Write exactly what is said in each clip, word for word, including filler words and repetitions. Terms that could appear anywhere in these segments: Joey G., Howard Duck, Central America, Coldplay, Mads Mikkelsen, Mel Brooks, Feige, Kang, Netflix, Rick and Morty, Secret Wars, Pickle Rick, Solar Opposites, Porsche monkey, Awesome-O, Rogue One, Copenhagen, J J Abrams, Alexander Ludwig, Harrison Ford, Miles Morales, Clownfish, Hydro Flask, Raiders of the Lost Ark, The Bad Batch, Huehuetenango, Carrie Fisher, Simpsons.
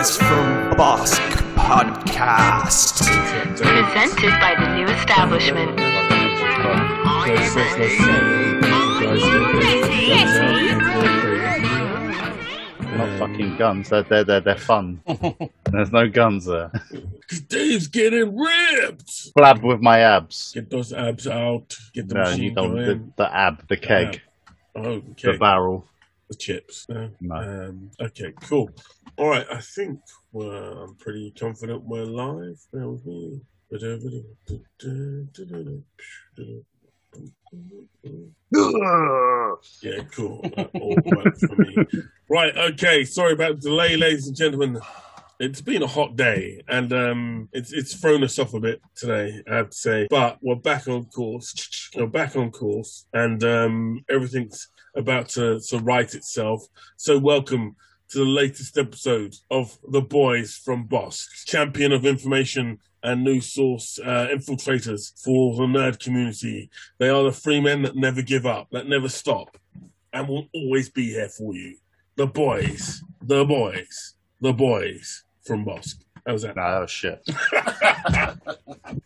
Boys from Bosk podcast. Presented by the new establishment. Not fucking guns. They're they're they're, they're fun. There's no guns there. Dave's getting ripped. Blab with my abs. Get those abs out. Get the no, machine you don't. The, the ab, the keg, the, oh, okay. The barrel. The chips. Uh, no. um, okay, cool. All right, I think we're, I'm pretty confident we're live. Bear with me. Yeah, cool. That all worked for me. Right, okay. Sorry about the delay, ladies and gentlemen. It's been a hot day, and um, it's it's thrown us off a bit today, I have to say. But we're back on course. We're back on course, and um, everything's about to, to right itself. So welcome to the latest episode of The Boys from Bosk, champion of information and news source uh, infiltrators for the nerd community. They are the three men that never give up, that never stop, and will always be here for you. The boys, the boys, the boys from Bosk. How was that? Nah, that was shit.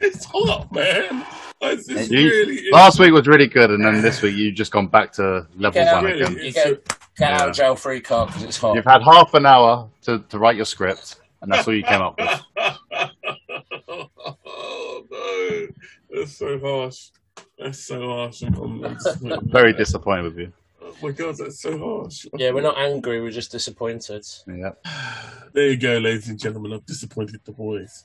It's hot, man. It's, it's you, really, last week was really good, and then this week you've just gone back to level get one out, again. You get, get yeah. out of jail free card because it's hot. You've had half an hour to, to write your script, and that's all you came up with. Oh, no. That's so harsh. That's so harsh. I'm very disappointed with you. Oh my God, that's so harsh. Yeah, we're not angry, we're just disappointed. Yeah. There you go, ladies and gentlemen. I've disappointed the boys.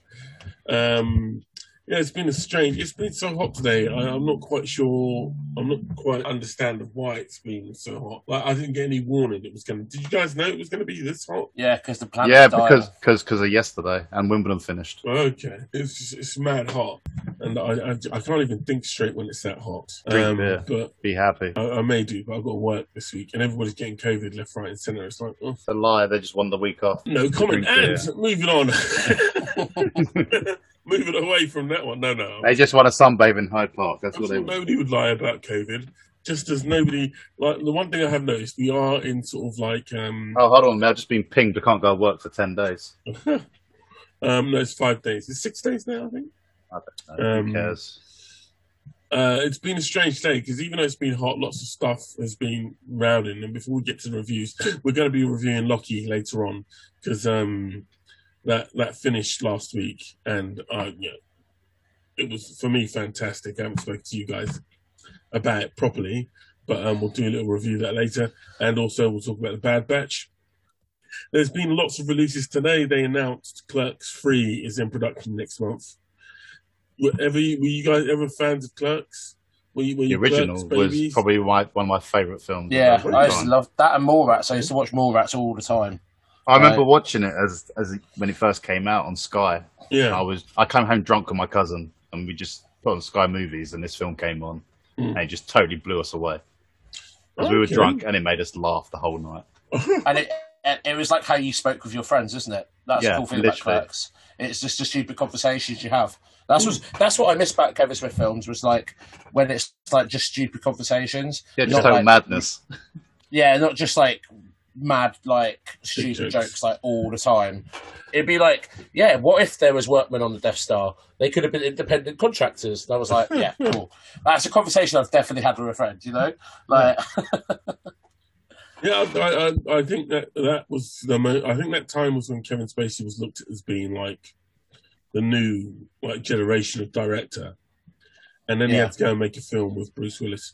Um, yeah, it's been a strange... It's been so hot today. I, I'm not quite sure... I'm not quite understanding why it's been so hot. Like, I didn't get any warning it was going to... Did you guys know it was going to be this hot? Yeah, because the planet Yeah, died. because cause, cause of yesterday, and Wimbledon finished. Okay. It's just, it's mad hot. And I, I, I can't even think straight when it's that hot. Um, Drink beer. But be happy. I, I may do, but I've got to work this week, and everybody's getting COVID left, right, and centre. It's like, oh. It's a lie. They just won the week off. No comment. And moving on. Moving away from that one. No, no. They just want to sunbathe in Hyde Park. That's what they. Nobody would lie about COVID. Just as nobody, like, the one thing I have noticed, we are in sort of like. Um, oh, hold on. I've just been pinged. I can't go to work for ten days. um, no, it's five days. It's six days now, I think. I don't know. Um, Who cares? Uh, it's been a strange day because even though it's been hot, lots of stuff has been rounding. And before we get to the reviews, we're going to be reviewing Loki later on because um, that that finished last week, and uh, yeah, it was for me fantastic. I haven't spoken to you guys about it properly, but um, we'll do a little review of that later, and also we'll talk about The Bad Batch. There's been lots of releases today. They announced Clerks Free is in production next month. Were, ever, were you guys ever fans of Clerks? Were you, were you the original Clerks, was probably my, one of my favourite films. Yeah, I used to love that and Morats. I used to watch Morats all the time. I right. remember watching it as as when it first came out on Sky. Yeah, I was I came home drunk with my cousin, and we just put on Sky Movies, and this film came on, mm. and it just totally blew us away. Because okay. we were drunk, and it made us laugh the whole night. And it it was like how you spoke with your friends, isn't it? That's yeah, the cool thing literally. about Clerks. It's just the stupid conversations you have. That's was that's what I miss about Kevin Smith films was like when it's like just stupid conversations. Yeah, just total like, madness. Yeah, not just like mad like stupid jokes. jokes like all the time. It'd be like, yeah, what if there was workmen on the Death Star? They could have been independent contractors. And I was like, yeah, cool. That's a conversation I've definitely had with a friend. You know, like. Yeah, I, I, I think that that was the mo- I think that time was when Kevin Spacey was looked at as being like the new like generation of director, and then yeah. he had to go and make a film with Bruce Willis,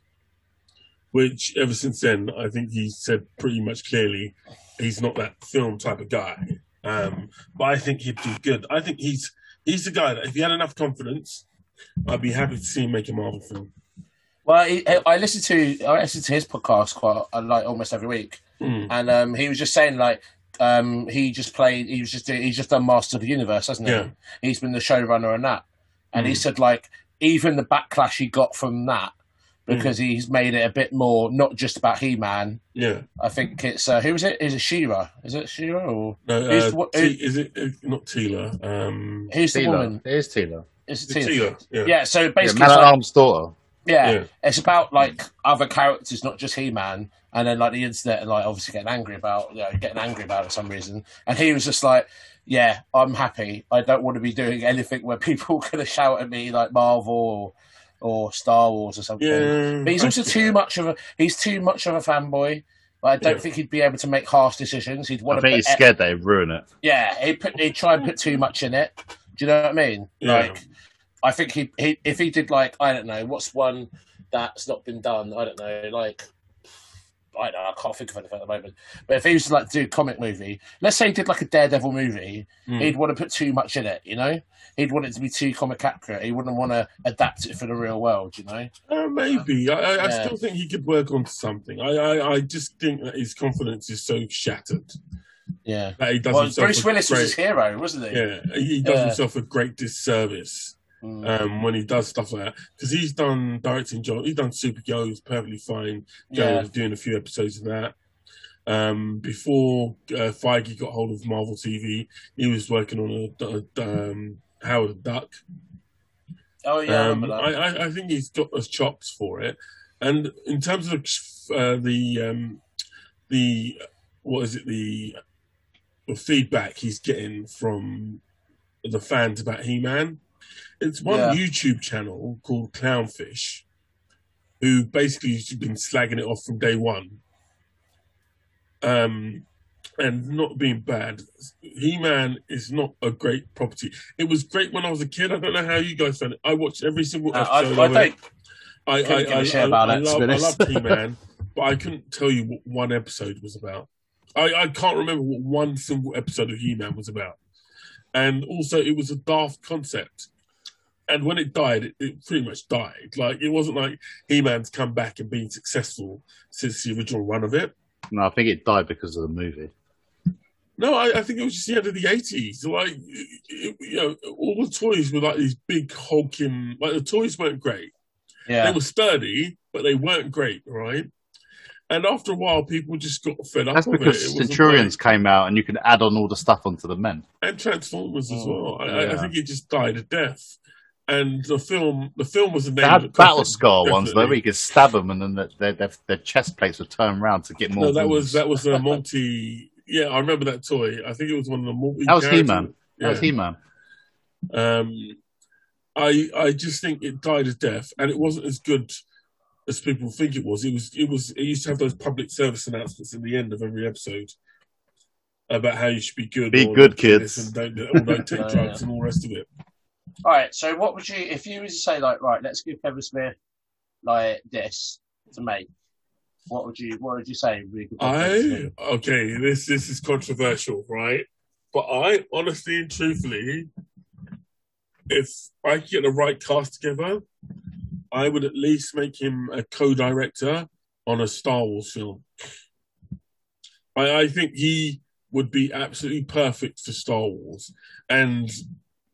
which ever since then I think he said pretty much clearly he's not that film type of guy. Um, but I think he'd do good. I think he's he's the guy that if he had enough confidence, I'd be happy to see him make a Marvel film. Well, he, I listen to I listen to his podcast quite like almost every week, mm. and um, he was just saying like um, he just played he was just doing, he's just done Masters of the Universe, hasn't he? Yeah. He's been the showrunner on that, and mm. he said like even the backlash he got from that because mm. he's made it a bit more not just about He-Man. Yeah, I think it's uh, who is it? Is it She-Ra? Is it She-Ra or no? Uh, the, T- who, is it uh, not Teela? Um, who's Teela. the woman? It is Teela. Is it Teela? Teela. Yeah. yeah. So basically, yeah, Man at Arms' daughter. Yeah. yeah. It's about, like, other characters, not just He-Man. And then, like, the internet and, like, obviously getting angry about, you know, getting angry about it for some reason. And he was just like, yeah, I'm happy. I don't want to be doing anything where people are going to shout at me, like Marvel or, or Star Wars or something. Yeah, but he's also too much of a, he's too much of a fanboy. Like, I don't yeah. think he'd be able to make harsh decisions. He'd want I to think he's scared e- that he'd ruin it. Yeah, he'd, put, he'd try and put too much in it. Do you know what I mean? Yeah. Like, I think he, he if he did, like, I don't know, what's one that's not been done? I don't know, like, I don't know, I can't think of anything at the moment. But if he was to, like, do a comic movie, let's say he did, like, a Daredevil movie, mm. he'd want to put too much in it, you know? He'd want it to be too comic accurate. He wouldn't want to adapt it for the real world, you know? Uh, maybe. Um, I, I, yeah. I still think he could work onto something. I, I, I just think that his confidence is so shattered. Yeah. That he does well, Bruce Willis great, was his hero, wasn't he? Yeah, he does yeah. himself a great disservice. Um, when he does stuff like that, because he's done directing jobs, he's done Supergirl, he's perfectly fine. Yeah. Doing a few episodes of that. Um, before uh, Feige got hold of Marvel T V, he was working on a, a um, Howard Duck. Oh yeah, um, I, I, I think he's got those chops for it. And in terms of uh, the um, the what is it the, the feedback he's getting from the fans about He-Man. It's one yeah. YouTube channel called Clownfish, who basically has been slagging it off from day one, um, and not being bad. He-Man is not a great property. It was great when I was a kid. I don't know how you guys found it. I watched every single episode. Uh, I, I don't. I I, I, I, about I, it, love, I loved He-Man, but I couldn't tell you what one episode was about. I, I can't remember what one single episode of He-Man was about. And also, it was a daft concept. And when it died, it, it pretty much died. Like, it wasn't like He-Man's come back and been successful since the original run of it. No, I think it died because of the movie. No, I, I think it was just the end of the eighties. Like, it, you know, all the toys were like these big hulking... Like, the toys weren't great. Yeah. They were sturdy, but they weren't great, right? And after a while, people just got fed up with it. That's because Centurions came out and you could add on all the stuff onto the men. And Transformers as well. I, yeah. I think it just died a death. And the film the film was the name of the Battle Scar ones, though, where you could stab them and then their, their, their chest plates would turn around to get more. No, that was, that was a multi... Yeah, I remember that toy. I think it was one of the multi... That was He-Man. Yeah. That was He-Man. Um, I, I just think it died a death, and it wasn't as good... as people think it was. It was, it was, it used to have those public service announcements at the end of every episode about how you should be good. Be good, kids. And don't, or don't take oh, drugs yeah. and all the rest of it. All right, so what would you, if you were to say, like, right, let's give Kevin Smith, like, this to make, what would you, what would you say? I, okay, this, this is controversial, right? But I, honestly and truthfully, if I could get the right cast together, I would at least make him a co-director on a Star Wars film. I, I think he would be absolutely perfect for Star Wars, and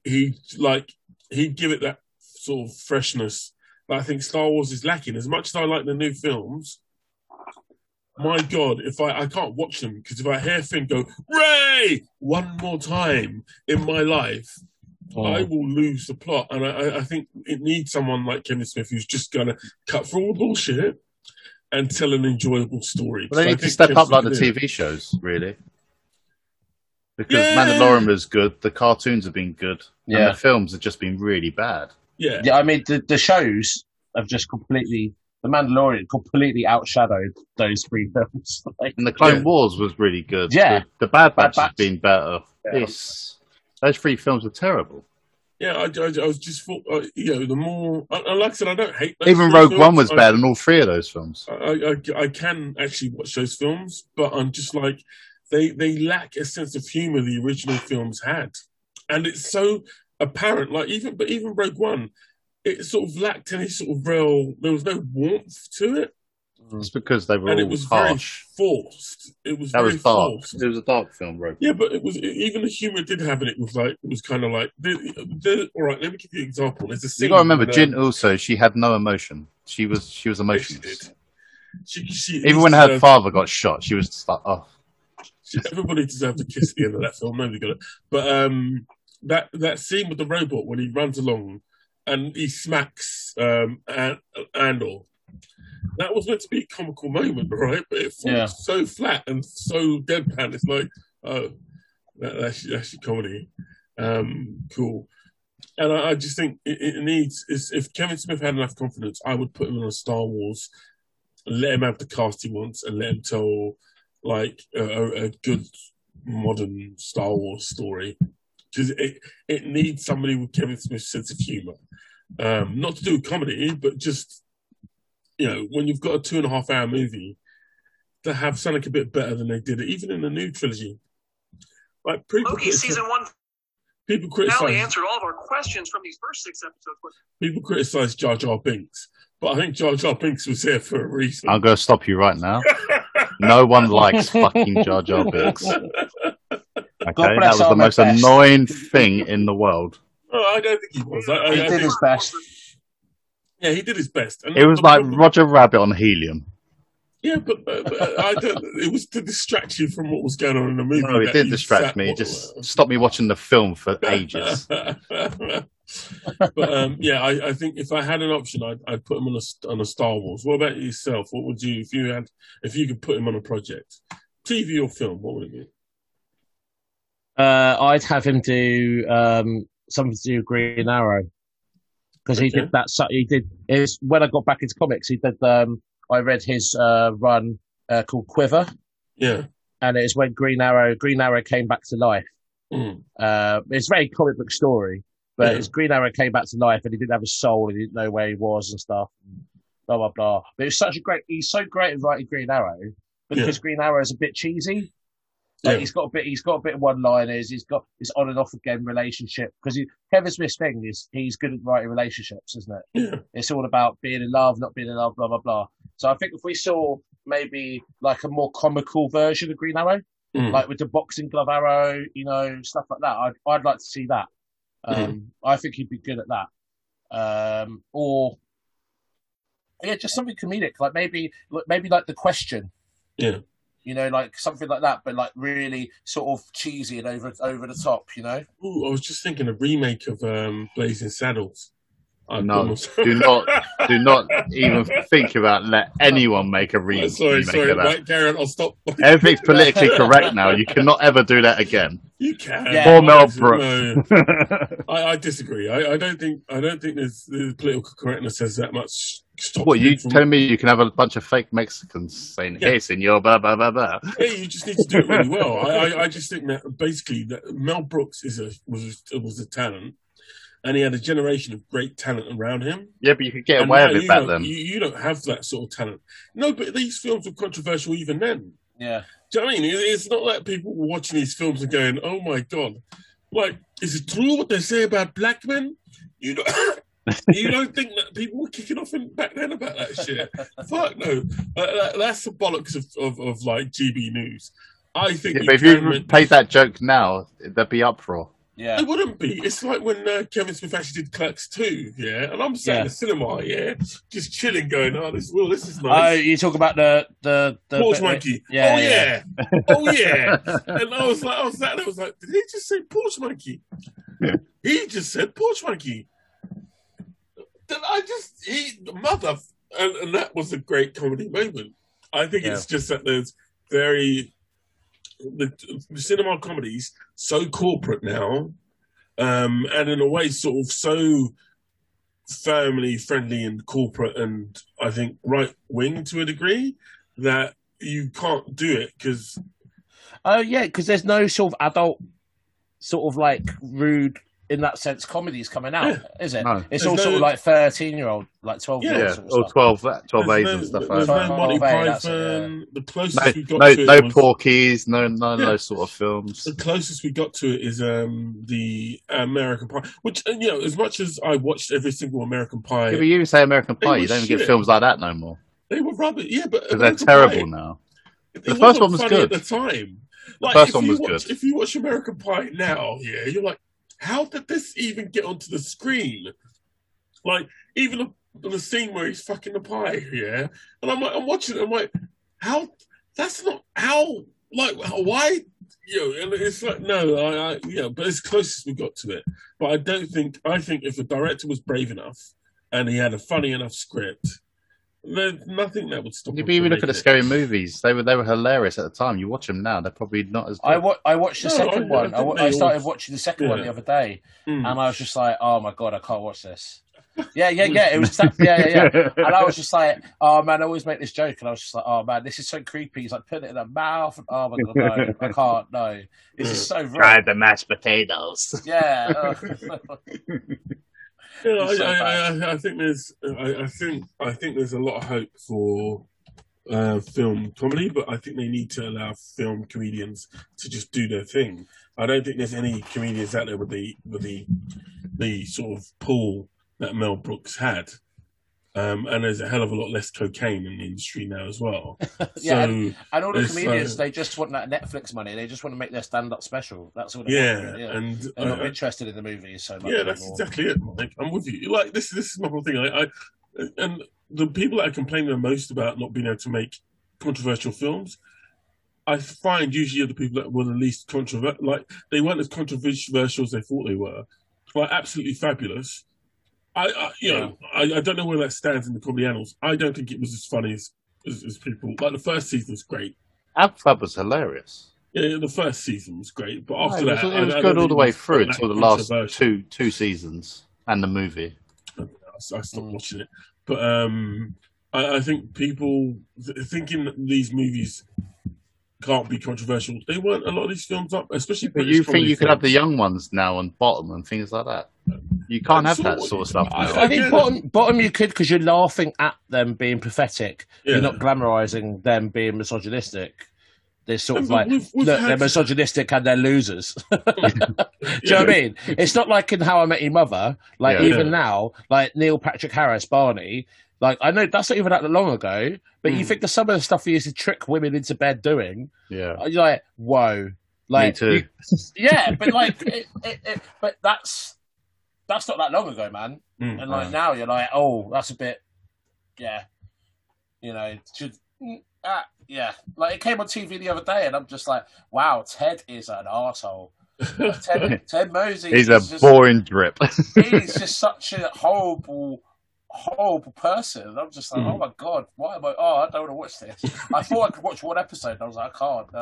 he like he'd give it that sort of freshness that I think Star Wars is lacking. As much as I like the new films, my God, if I, I can't watch them because if I hear Finn go "Ray" one more time in my life. Oh. I will lose the plot, and I, I think it needs someone like Kevin Smith who's just going to cut through all the bullshit and tell an enjoyable story. Well, they need to step Kevin up like the T V shows, really. Because yeah. Mandalorian was good, the cartoons have been good, yeah. and the films have just been really bad. Yeah, yeah. I mean, the, the shows have just completely... The Mandalorian completely outshadowed those three films. Like, and the Clone yeah. Wars was really good. Yeah. The, the Bad Batch has been better. Yeah. It's... Those three films were terrible. Yeah, I, I, I was just thought, uh, you know, the more... Uh, like I said, I don't hate those Even Rogue films. One was I, bad in all three of those films. I, I, I can actually watch those films, but I'm just like, they, they lack a sense of humour the original films had. And it's so apparent, like, even but even Rogue One, it sort of lacked any sort of real... There was no warmth to it. It's because they were and all it was harsh. Very forced. It was that very was dark. Forced. It was a dark film, right? Yeah, but it was even the humour did have it. It was like it was kind of like. They're, they're, all right, let me give you an example. There's a scene. You got to remember, where, Jin also she had no emotion. She was she was emotionless. She, she even when her father got shot, she was just like, oh. She, everybody deserved a kiss at the end of that film. Nobody got it. But um, that that scene with the robot when he runs along and he smacks Brooks um, and Andor. That was meant to be a comical moment, right? But it falls yeah. so flat and so deadpan. It's like, oh, that, that's, that's your comedy. Um, cool. And I, I just think it, it needs... If Kevin Smith had enough confidence, I would put him on a Star Wars, let him have the cast he wants, and let him tell, like, a, a good modern Star Wars story. Because it, it needs somebody with Kevin Smith's sense of humour. Um, not to do with comedy, but just... You know, when you've got a two and a half hour movie, to have something a bit better than they did, even in the new trilogy. Like Loki season one, people criticize. Now answered all of our questions from these first six episodes. People criticize Jar Jar Binks, but I think Jar Jar Binks was there for a reason. I'm going to stop you right now. No one likes fucking Jar Jar Binks. Okay, that was the most best. annoying thing in the world. Oh, I don't think he was. I, he I, I did his best. Yeah, he did his best. And it was like problem. Roger Rabbit on helium. Yeah, but, but, but I don't, it was to distract you from what was going on in the movie. No, it didn't distract me. It just uh, stopped me watching the film for ages. But um, yeah, I, I think if I had an option, I'd, I'd put him on a, on a Star Wars. What about yourself? What would you, if you had, if you could put him on a project, T V or film? What would it be? Uh, I'd have him do um, something to do with Green Arrow. Because okay. he did that, he did his, when I got back into comics, he did, um, I read his uh, run uh, called Quiver. Yeah. And it is when Green Arrow, Green Arrow came back to life. Mm. Uh, it's a very comic book story, but yeah. his Green Arrow came back to life and he didn't have a soul and he didn't know where he was and stuff, blah, blah, blah. But it was such a great, he's so great at writing Green Arrow because yeah. Green Arrow is a bit cheesy. Like yeah. he's got a bit. He's got a bit of one-liners. He's got his on and off again relationship because Kevin Smith's thing is he's good at writing relationships, isn't it? Yeah. It's all about being in love, not being in love, blah blah blah. So I think if we saw maybe like a more comical version of Green Arrow, mm. like with the boxing glove arrow, you know, stuff like that, I'd I'd like to see that. Um, mm. I think he'd be good at that. Um, or yeah, just something comedic, like maybe maybe like The Question. Yeah. You know, like something like that, but like really sort of cheesy and over over the top, you know? Ooh, I was just thinking a remake of um, Blazing Saddles. I no, almost... do not do not even think about let anyone make a remake oh, sorry, remake sorry, of that. Right, Karen, I'll stop. Everything's politically correct now. You cannot ever do that again. You can. Poor yeah, Mel Brooks. No, yeah. I, I disagree. I, I don't think I don't think there's the political correctness has that much. Stop what you from... tell me? You can have a bunch of fake Mexicans saying yeah. "Hey, senor," blah blah blah blah. Yeah, you just need to do it really well. I, I, I just think that basically that Mel Brooks is a was a, was a talent, and he had a generation of great talent around him. Yeah, but you could get and away with it back then. You, you don't have that sort of talent. No, but these films were controversial even then. Yeah, do you know what I mean? It's not like people were watching these films and going, "Oh my god, like is it true what they say about black men?" You know. You don't think that people were kicking off in, back then about that shit? Fuck no. Uh, that's the bollocks of, of, of like G B News. I think. Yeah, but if you win... played that joke now, they'd be uproar. Yeah, it wouldn't be. It's like when uh, Kevin Smith actually did Clerks two, yeah, and I'm sat yeah. in the cinema, yeah, just chilling, going, "Oh, this, well, this is nice." Oh, you talk about the the, the Porsche monkey. Yeah, oh yeah, yeah. oh yeah. And I was like, I was sat there, I was like, did he just say Porsche monkey? Yeah. He just said Porsche monkey. I just he mother and, and that was a great comedy moment. I think yeah. it's just that there's very the, the cinema comedy's so corporate now, um, and in a way sort of so family friendly and corporate and I think right wing to a degree that you can't do it because oh uh, yeah because there's no sort of adult sort of like rude. In that sense, comedy's coming out, yeah. is it? No. It's there's all no, sort of like thirteen-year-old, like twelve-year-old. Yeah, sort of or twelve, twelve A's no, and stuff like that. No Monty Python. The closest no, we got no, to no it was... Porky's, no, no, yeah. those sort of films. The closest we got to it is um, the American Pie, which, you know, as much as I watched every single American Pie... Yeah, but you say American Pie, you don't even shit. get films like that no more. They were rubbish, yeah, but... They're terrible Pie, now. The first one was good. At the time. The like, first one was watch, good. If you watch American Pie now, yeah, you're like, how did this even get onto the screen? Like, even the, the scene where he's fucking the pie, yeah? And I'm like, I'm watching it, I'm like, how? That's not, how? Like, why? You know, and it's like, no, I, I yeah, but it's closest we got to it. But I don't think, I think if the director was brave enough and he had a funny enough script. There's nothing that would stop. If you look at the scary movies, they were they were hilarious at the time. You watch them now, they're probably not as good. I, wa- I watched the no, second I, one. I, I, I started watching the second yeah. one the other day, mm. and I was just like, "Oh my god, I can't watch this." Yeah, yeah, yeah. It was that, yeah, yeah, yeah. And I was just like, "Oh man, I always make this joke," and I was just like, "Oh man, this is so creepy." He's like, "Put it in the mouth." And, oh my god, no, I can't. No, this is so wrong. Try the mashed potatoes. Yeah. You know, so I, I, I think there's, I, I think, I think there's a lot of hope for uh, film comedy, but I think they need to allow film comedians to just do their thing. I don't think there's any comedians out there with the with the the sort of pull that Mel Brooks had, um, and there's a hell of a lot less cocaine in the industry now as well. yeah, so and, and all the comedians, uh, they just want that Netflix money. They just want to make their stand-up special. That's all. Yeah, yeah, and they're not uh, interested in the movies so much. Yeah, that's anymore. Exactly it, Mike. I'm with you. Like this, this is my whole thing. I, I and the people that I complain the most about not being able to make controversial films, I find usually are the people that were the least controversial. Like they weren't as controversial as they thought they were. Like absolutely fabulous. I, I, you know, yeah. I, I don't know where that stands in the comedy annals. I don't think it was as funny as, as, as people. Like the first season was great. Ab Club was hilarious. Yeah, the first season was great, but after no, it was, that, it was I, good I all the way through until the last two two seasons and the movie. I, I stopped mm. watching it, but um, I, I think people th- thinking that these movies can't be controversial. They weren't a lot of these films up, especially. But British you think you films. Could have the young ones now on Bottom and things like that. You can't That's have that sort of stuff. I, I think bottom, bottom you could because you're laughing at them being pathetic. Yeah. You're not glamorising them being misogynistic. They're sort and of like, we've, we've look, had... they're misogynistic and they're losers. Do yeah. you know what I mean? It's not like in How I Met Your Mother. Like yeah, even yeah. now, like Neil Patrick Harris, Barney. Like, I know that's not even that long ago, but mm. you think that some of the stuff he used to trick women into bed doing, yeah. you're like, whoa. Like, me too. You, yeah, but like, it, it, it, but that's that's not that long ago, man. Mm. And like yeah. now you're like, oh, that's a bit, yeah, you know, should, ah, yeah. Like, it came on T V the other day, and I'm just like, wow, Ted is an arsehole. Ted, Ted Mosey. He's a just, boring drip. He's just such a horrible. horrible person. I'm just like, mm. oh my god, why am I? Oh, I don't want to watch this. I thought I could watch one episode. And I was like, I can't.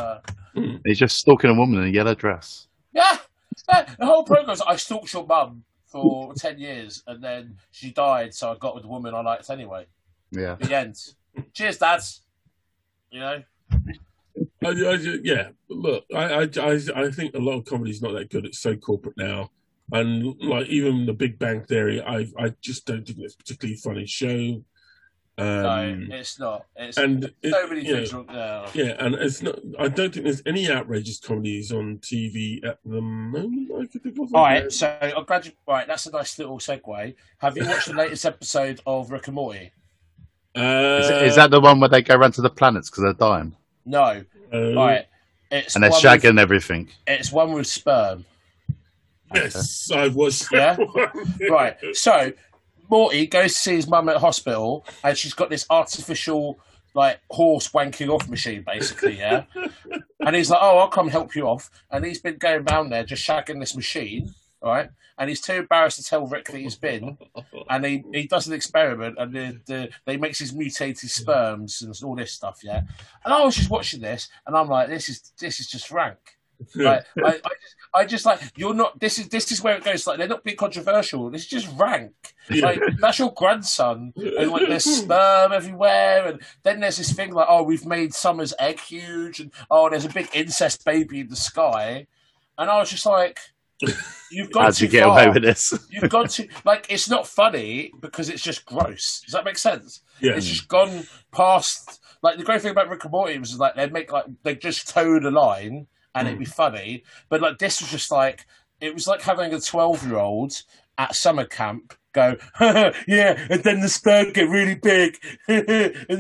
Uh... He's just stalking a woman in a yellow dress. Yeah, yeah. The whole program is I stalked your mum for ten years, and then she died, so I got with the woman I liked anyway. Yeah. The end. Cheers, dads. You know. I, I, yeah. Look, I, I, I think a lot of comedy's not that good. It's so corporate now. And like even the Big Bang Theory, I I just don't think it's a particularly funny show. Um, no, it's not. It's and so many things wrong now. Yeah, and it's not. I don't think there's any outrageous comedies on T V at the moment. I could think of. All right, so I'm glad you. Right, that's a nice little segue. Have you watched the latest episode of Rick and Morty? Uh, is, is that the one where they go around to the planets because they're dying? No. Um, All right. It's and they're shagging with, everything. It's one with sperm. Yes, I was. Yeah, right. So Morty goes to see his mum at the hospital, and she's got this artificial, like, horse wanking off machine, basically. Yeah, and he's like, "Oh, I'll come help you off." And he's been going round there just shagging this machine, right? And he's too embarrassed to tell Rick that he's been, and he, he does an experiment, and the, the, they makes his mutated sperms and all this stuff. Yeah, and I was just watching this, and I'm like, "This is this is just rank." Like, I, I, just, I just like you're not. This is this is where it goes. Like they're not being controversial. This is just rank. Yeah. Like that's your grandson, and like there's sperm everywhere, and then there's this thing like, oh, we've made Summer's egg huge, and oh, there's a big incest baby in the sky, and I was just like, you've gone How'd too you get far. Away with this? You've gone to like it's not funny because it's just gross. Does that make sense? Yeah. It's just gone past. Like the great thing about Rick and Morty was like they make like they just toe the line. And it'd be funny, but like this was just like it was like having a twelve-year-old at summer camp go, yeah, and then the sperm get really big, and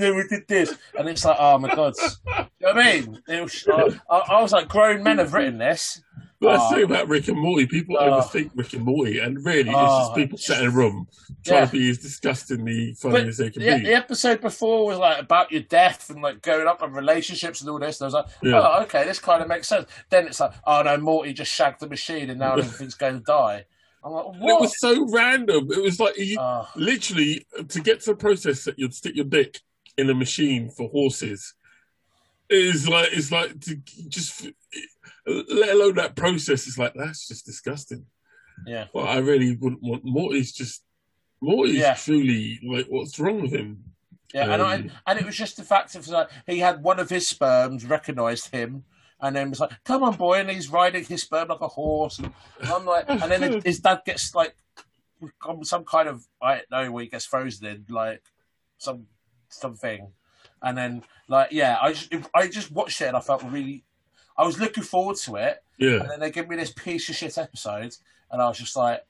then we did this, and it's like, oh my god, you know what I mean? It was, I, I was like, grown men have written this. Well, that's the thing about Rick and Morty. People uh, overthink Rick and Morty, and really, uh, it's just people sat in a room trying yeah. to be as disgustingly funny but as they can the, be. The episode before was like about your death and like going up on relationships and all this. And I was like, yeah. oh, okay, this kind of makes sense. Then it's like, oh no, Morty just shagged the machine, and now everything's going to die. Like, it was so random. It was like you, uh, literally to get to the process that you'd stick your dick in a machine for horses. Is like it's like to just let alone that process. It's like that's just disgusting. Yeah, but I really wouldn't want Morty's just Morty's yeah. truly like what's wrong with him. Yeah, um, and I, and it was just the fact of like he had one of his sperms recognised him. And then was like, come on, boy. And he's riding his sperm like a horse. And I'm like, and then his dad gets like some kind of, I don't know, where he gets frozen in, like some something. And then, like, yeah, I just, I just watched it and I felt really, I was looking forward to it. Yeah. And then they gave me this piece of shit episode. And I was just like,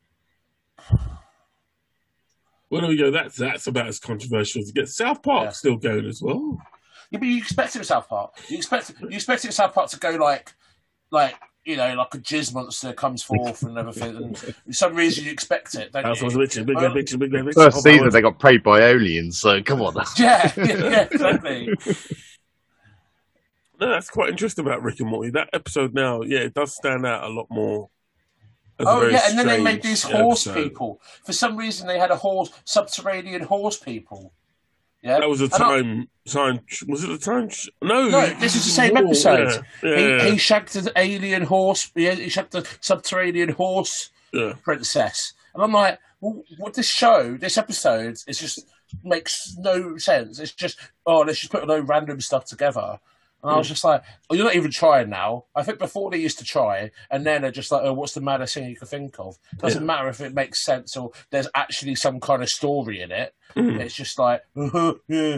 well, there we go. That's, that's about as controversial as it gets. South Park's yeah. still going as well. Yeah, but you expect it with South Park. You expect you expect it with South Park to go like, like you know, like a jizz monster comes forth and everything. And for some reason you expect it. Don't That's you? What's big, well, big, big, big, big. First oh, season they got preyed by aliens, so come on. yeah, yeah, exactly. No, that's quite interesting about Rick and Morty. That episode now, yeah, it does stand out a lot more. Oh yeah, and then they made these horse episode. people. For some reason, they had a horse, subterranean horse people. Yeah. That was a time, time. Was it a time? No, no. This is the same war. episode. Yeah. Yeah, he, yeah. he shagged an alien horse. Yeah, he shagged the subterranean horse yeah. princess. And I'm like, well, what this show, this episode, it just makes no sense. It's just oh, let's just put all random stuff together. And I was just like, oh, you're not even trying now. I think before they used to try, and then they're just like, oh, what's the maddest thing you can think of? Doesn't yeah. matter if it makes sense or there's actually some kind of story in it. Mm. It's just like, uh-huh, yeah.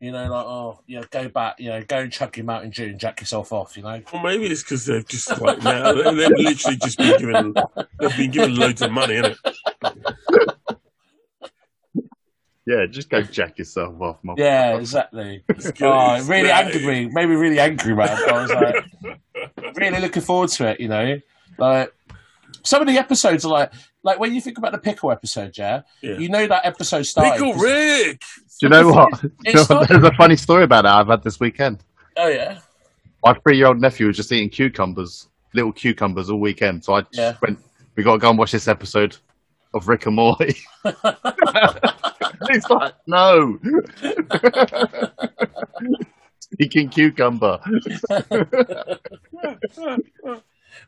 you know, like, oh, yeah, go back, you know, go and chuck him out in June, jack yourself off, you know. Well, maybe it's because they've just like now they've literally just been given, they've been given loads of money, innit? Yeah, just go jack yourself off, Mum. Yeah, exactly. Oh, really angry me. Made me really angry, man. I was like, really looking forward to it, you know? Like, some of the episodes are like, like when you think about the Pickle episode, yeah? yeah. You know that episode started. Pickle Rick! Do you know what? There's a funny story about that I've had this weekend. Oh, yeah? My three-year-old nephew was just eating cucumbers, little cucumbers all weekend. So I just yeah. went, we got to go and watch this episode of Rick and Morty. He's like, no. Speaking cucumber.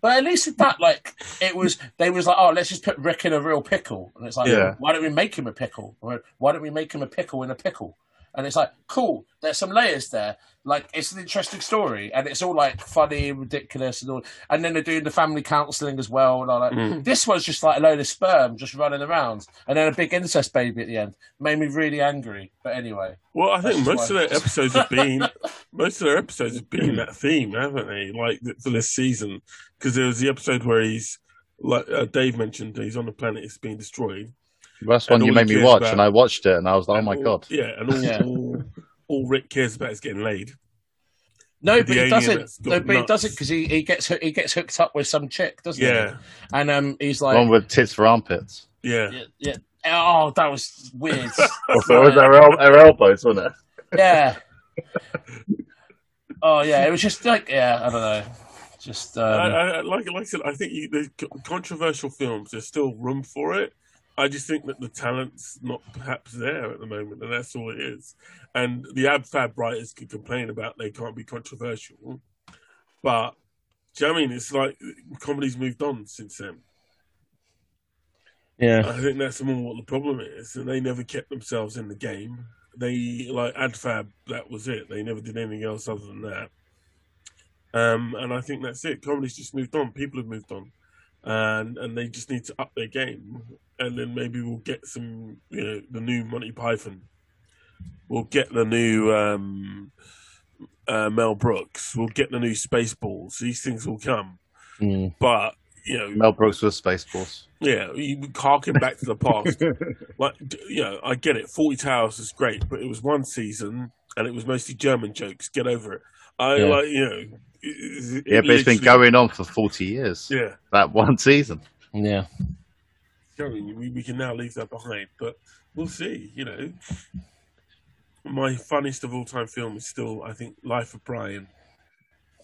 But at least with that, like, it was, they was like, oh, let's just put Rick in a real pickle. And it's like, yeah. why don't we make him a pickle? Or, why don't we make him a pickle in a pickle? And it's like, cool, there's some layers there. Like, it's an interesting story. And it's all, like, funny and ridiculous. And all. And then they're doing the family counselling as well. And I'm like, mm. this one's just like a load of sperm just running around. And then a big incest baby at the end. Made me really angry. But anyway. Well, I think most of their episodes have been, most of their episodes have been that theme, haven't they? Like, for this season. Because there was the episode where he's, like uh, Dave mentioned, he's on the planet, it's being destroyed. That's one you made me watch, about, and I watched it, and I was like, "Oh my all, god!" Yeah, and all, yeah. all all Rick cares about is getting laid. No, but he doesn't. No, but he doesn't because he, he gets he gets hooked up with some chick, doesn't yeah. he? Yeah, and um, he's like one with tits for armpits. Yeah, yeah. yeah. Oh, that was weird. Also, it was her, el- her elbows, wasn't it? Yeah. Oh yeah, it was just like yeah, I don't know. Just um... I, I, like like I said, I think you, the controversial films. There's still room for it. I just think that the talent's not perhaps there at the moment, and that's all it is. And the ab fab writers could complain about they can't be controversial, but do you know what I mean? It's like comedy's moved on since then. Yeah, I think that's more what the problem is, and they never kept themselves in the game. They like ad fab, that was it. They never did anything else other than that. Um, and I think that's it. Comedy's just moved on. People have moved on. And and they just need to up their game, and then maybe we'll get some, you know, the new Monty Python. We'll get the new um, uh, Mel Brooks. We'll get the new Spaceballs. These things will come, mm. but you know, Mel Brooks was Spaceballs. Yeah, you harken back to the past. Like, you know, I get it. Forty Towers is great, but it was one season, and it was mostly German jokes. Get over it. I yeah. like you know. It, it yeah, but it's been going on for forty years. Yeah, that one season. Yeah, we we can now leave that behind, but we'll see. You know, my funniest of all time film is still, I think, Life of Brian,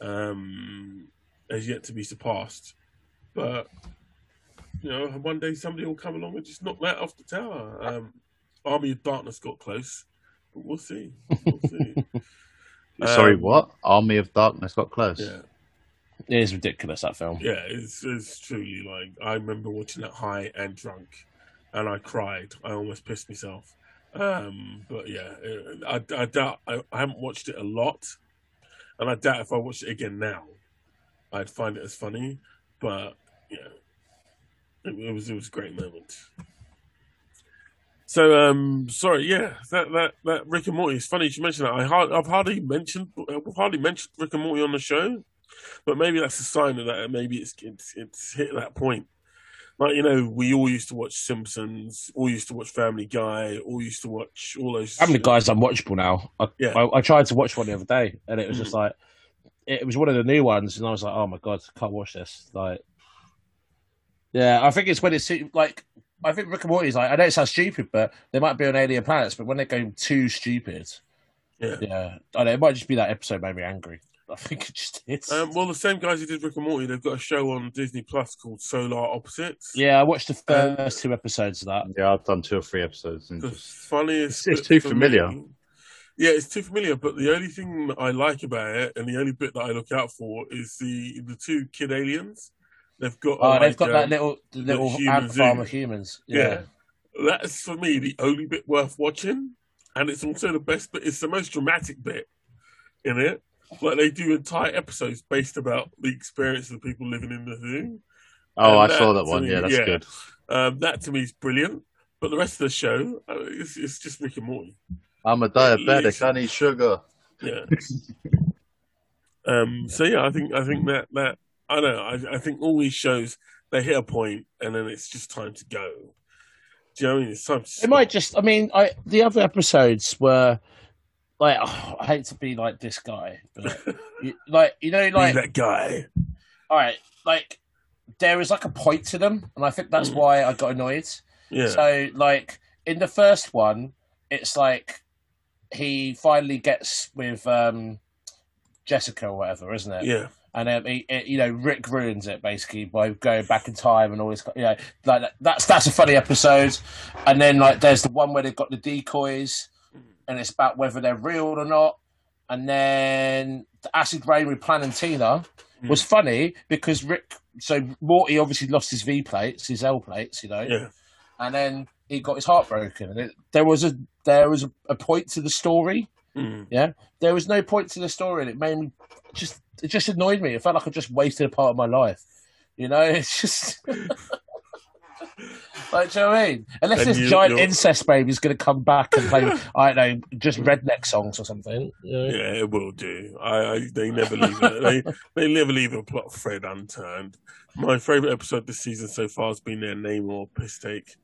um, has yet to be surpassed. But you know, and one day somebody will come along and just knock that off the tower. Um, Army of Darkness got close, but we'll see. We'll see. um, Sorry, what? Army of Darkness got close? Yeah. It is ridiculous, that film. Yeah, it's, it's truly like, I remember watching that high and drunk, and I cried. I almost pissed myself. Um, but yeah, I, I doubt, I, I haven't watched it a lot, and I doubt if I watched it again now, I'd find it as funny. But yeah, it, it was it was a great moment. So um, sorry, yeah, that, that that Rick and Morty. It's funny you should mention that. I hard, I've hardly mentioned I've hardly mentioned Rick and Morty on the show, but maybe that's a sign of that. Maybe it's it's, it's hit that point. Like, you know, we all used to watch Simpsons, all used to watch Family Guy, all used to watch all those... Family Guy's unwatchable now. I, yeah. I, I tried to watch one the other day, and it was just like... It was one of the new ones, and I was like, oh, my God, I can't watch this. Like, yeah, I think it's when it's... Like, I think Rick and Morty's like... I know it sounds stupid, but they might be on alien planets, but when they go too stupid... Yeah. yeah I know, it might just be that episode made me angry. I think it just is. Um, well, the same guys who did Rick and Morty, they've got a show on Disney Plus called Solar Opposites. Yeah, I watched the first uh, two episodes of that. Yeah, I've done two or three episodes. And the just... funniest... It's, it's too familiar. Me, yeah, it's too familiar, but the only thing that I like about it, and the only bit that I look out for, is the, the two kid aliens. They've got... Oh, uh, like, they've got um, that little, little ant farm of humans. Yeah. yeah. That's, for me, the only bit worth watching, and it's also the best bit. It's the most dramatic bit in it. Like, they do entire episodes based about the experience of the people living in the zoo. Oh, and I that, saw that one. Me, yeah, that's yeah. good. Um, that, to me, is brilliant. But the rest of the show, it's, it's just Rick and Morty. I'm a diabetic. I need sugar. Yeah. um. So, yeah, I think I think that... that I don't know. I, I think all these shows, they hit a point, and then it's just time to go. Do you know what I mean? It's time to stop. It might just... I mean, I the other episodes were... Like, oh, I hate to be like this guy, but you, like, you know, like be that guy. All right, like there is like a point to them, and I think that's mm. why I got annoyed. Yeah. So, like in the first one, it's like he finally gets with um, Jessica or whatever, isn't it? Yeah. And um, he, it, you know, Rick ruins it basically by going back in time and all this. You know, like that's that's a funny episode. And then like there's the one where they've got the decoys. And it's about whether they're real or not. And then the acid rain with Plan and Teela mm. was funny because Rick... So Morty obviously lost his V plates, his L plates, you know. Yeah. And then he got his heart broken. And it, there was a there was a, a point to the story. Mm. Yeah. There was no point to the story. And it made me... just It just annoyed me. It felt like I just wasted a part of my life. You know? It's just... Like, do you know what I mean? Unless and this you, giant you're... incest baby is going to come back and play, I don't know, just redneck songs or something. You know? Yeah, it will do. I, I they never leave it. they they never leave a plot thread unturned. My favourite episode this season so far has been their Namor piss take.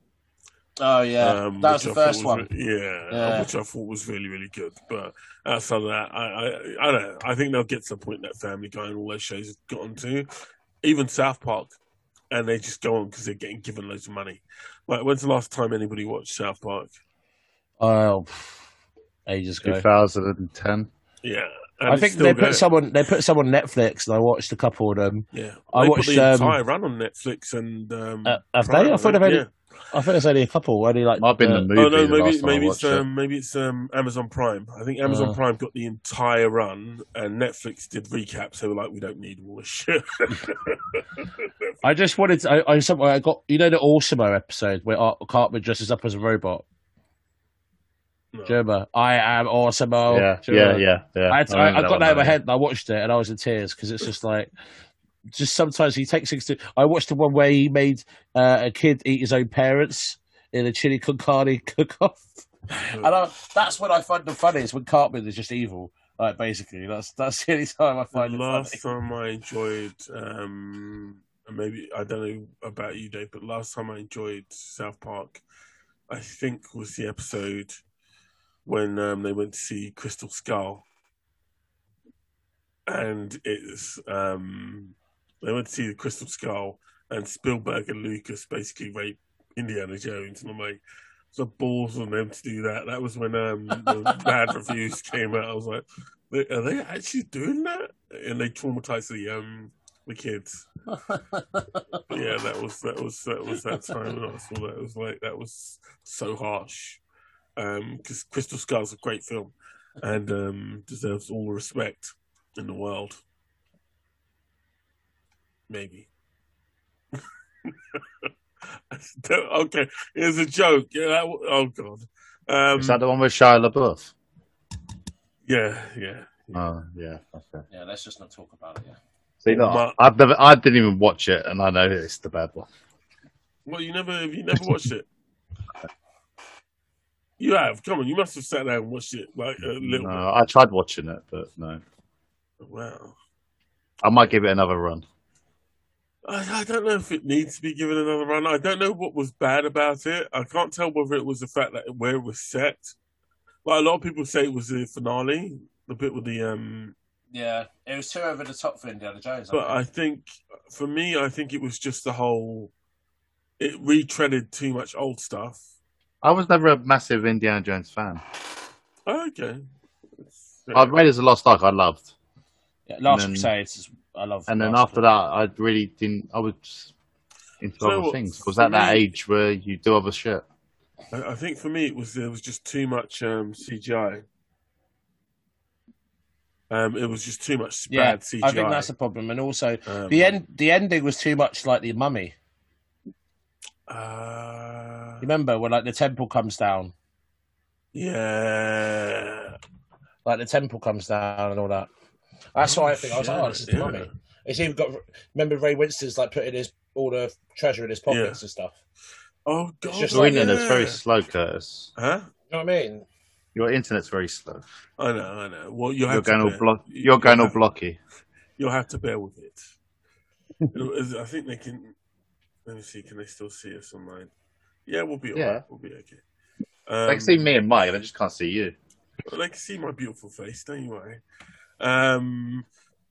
Oh yeah, um, that was the I first was, one. Yeah, yeah, which I thought was really really good. But outside of that, I I, I don't know. I think they'll get to the point that Family Guy and all those shows have gotten to, even South Park. And they just go on because they're getting given loads of money. Like, when's the last time anybody watched South Park? Oh, ages ago. two thousand ten. Yeah. I think they put someone, they put someone on Netflix, and I watched a couple of them. Yeah. I watched the entire run on Netflix. and um, uh, Have they? I thought they've only... I think it's only a couple. Only like I've been uh, the movie. Oh no, maybe maybe it's, um, maybe it's maybe um, it's Amazon Prime. I think Amazon uh, Prime got the entire run, and Netflix did recaps. So they were like, we don't need all this shit. I just wanted. To, I I, somewhere I got you know the Awesome-O episode where Art Cartman dresses up as a robot. No. Do you remember? I am Awesome-O. Yeah, yeah, yeah, yeah. I, had to, I, I, I got that in my head. And I watched it and I was in tears because it's just like. Just sometimes he takes things to... I watched the one where he made uh, a kid eat his own parents in a chili con carne cook-off. And I, that's when I find them funny, is when Cartman is just evil, like basically. That's that's the only time I find the it funny. Last time I enjoyed... Um, maybe, I don't know about you, Dave, but last time I enjoyed South Park, I think was the episode when um, they went to see Crystal Skull. And it's... Um, They went to see the Crystal Skull, and Spielberg and Lucas basically rape Indiana Jones. And I'm like, the balls on them to do that. That was when um, the bad reviews came out. I was like, are they actually doing that? And they traumatized the um, the kids. Yeah, that was that was that was that time when I saw that. It was like that was so harsh. Um, because Crystal Skull is a great film, and um, deserves all the respect in the world. Maybe. Okay, it was a joke. Yeah, that, oh god. Um, is that the one with Shia LaBeouf? Yeah, yeah. yeah. Oh, yeah. Okay. Yeah, let's just not talk about it. Yeah. See, no, but, I've never, I didn't even watch it, and I know it's the bad one. Well, you never, you never watched it. You have, come on, you must have sat there and watched it like a little. No, bit. I tried watching it, but no. Wow. I might give it another run. I, I don't know if it needs to be given another run. I don't know what was bad about it. I can't tell whether it was the fact that where it was set. Like a lot of people say, it was the finale, the bit with the um. Yeah, it was too over the top for Indiana Jones. But I think, for me, I think it was just the whole. It retreaded too much old stuff. I was never a massive Indiana Jones fan. Oh, okay. I've Raiders of the Lost Ark I loved. Yeah, Last Crusade, I loved. And then after that, I really didn't. I was into other things. Was that that age where you do other shit? I think for me, it was there was just too much um, C G I. Um, it was just too much bad yeah, C G I. I think that's the problem. And also, um, the end. The ending was too much like The Mummy. Uh... Remember when like the temple comes down? Yeah. Like the temple comes down and all that. That's oh, why I think I was like, oh, this is the yeah. Mummy. It's even got remember Ray Winston's like putting his all the treasure in his pockets yeah. and stuff. Oh god. Your like, internet's yeah. very slow, Curtis. Huh? You know what I mean? Your internet's very slow. I know, I know. Well you you're going all block you're going all blocky. You'll have to bear with it. I think they can let me see, can they still see us online? Yeah, we'll be all yeah. right. We'll be okay. Um, they can see me and Mike, they just can't see you. They can see my beautiful face, don't you worry. Um,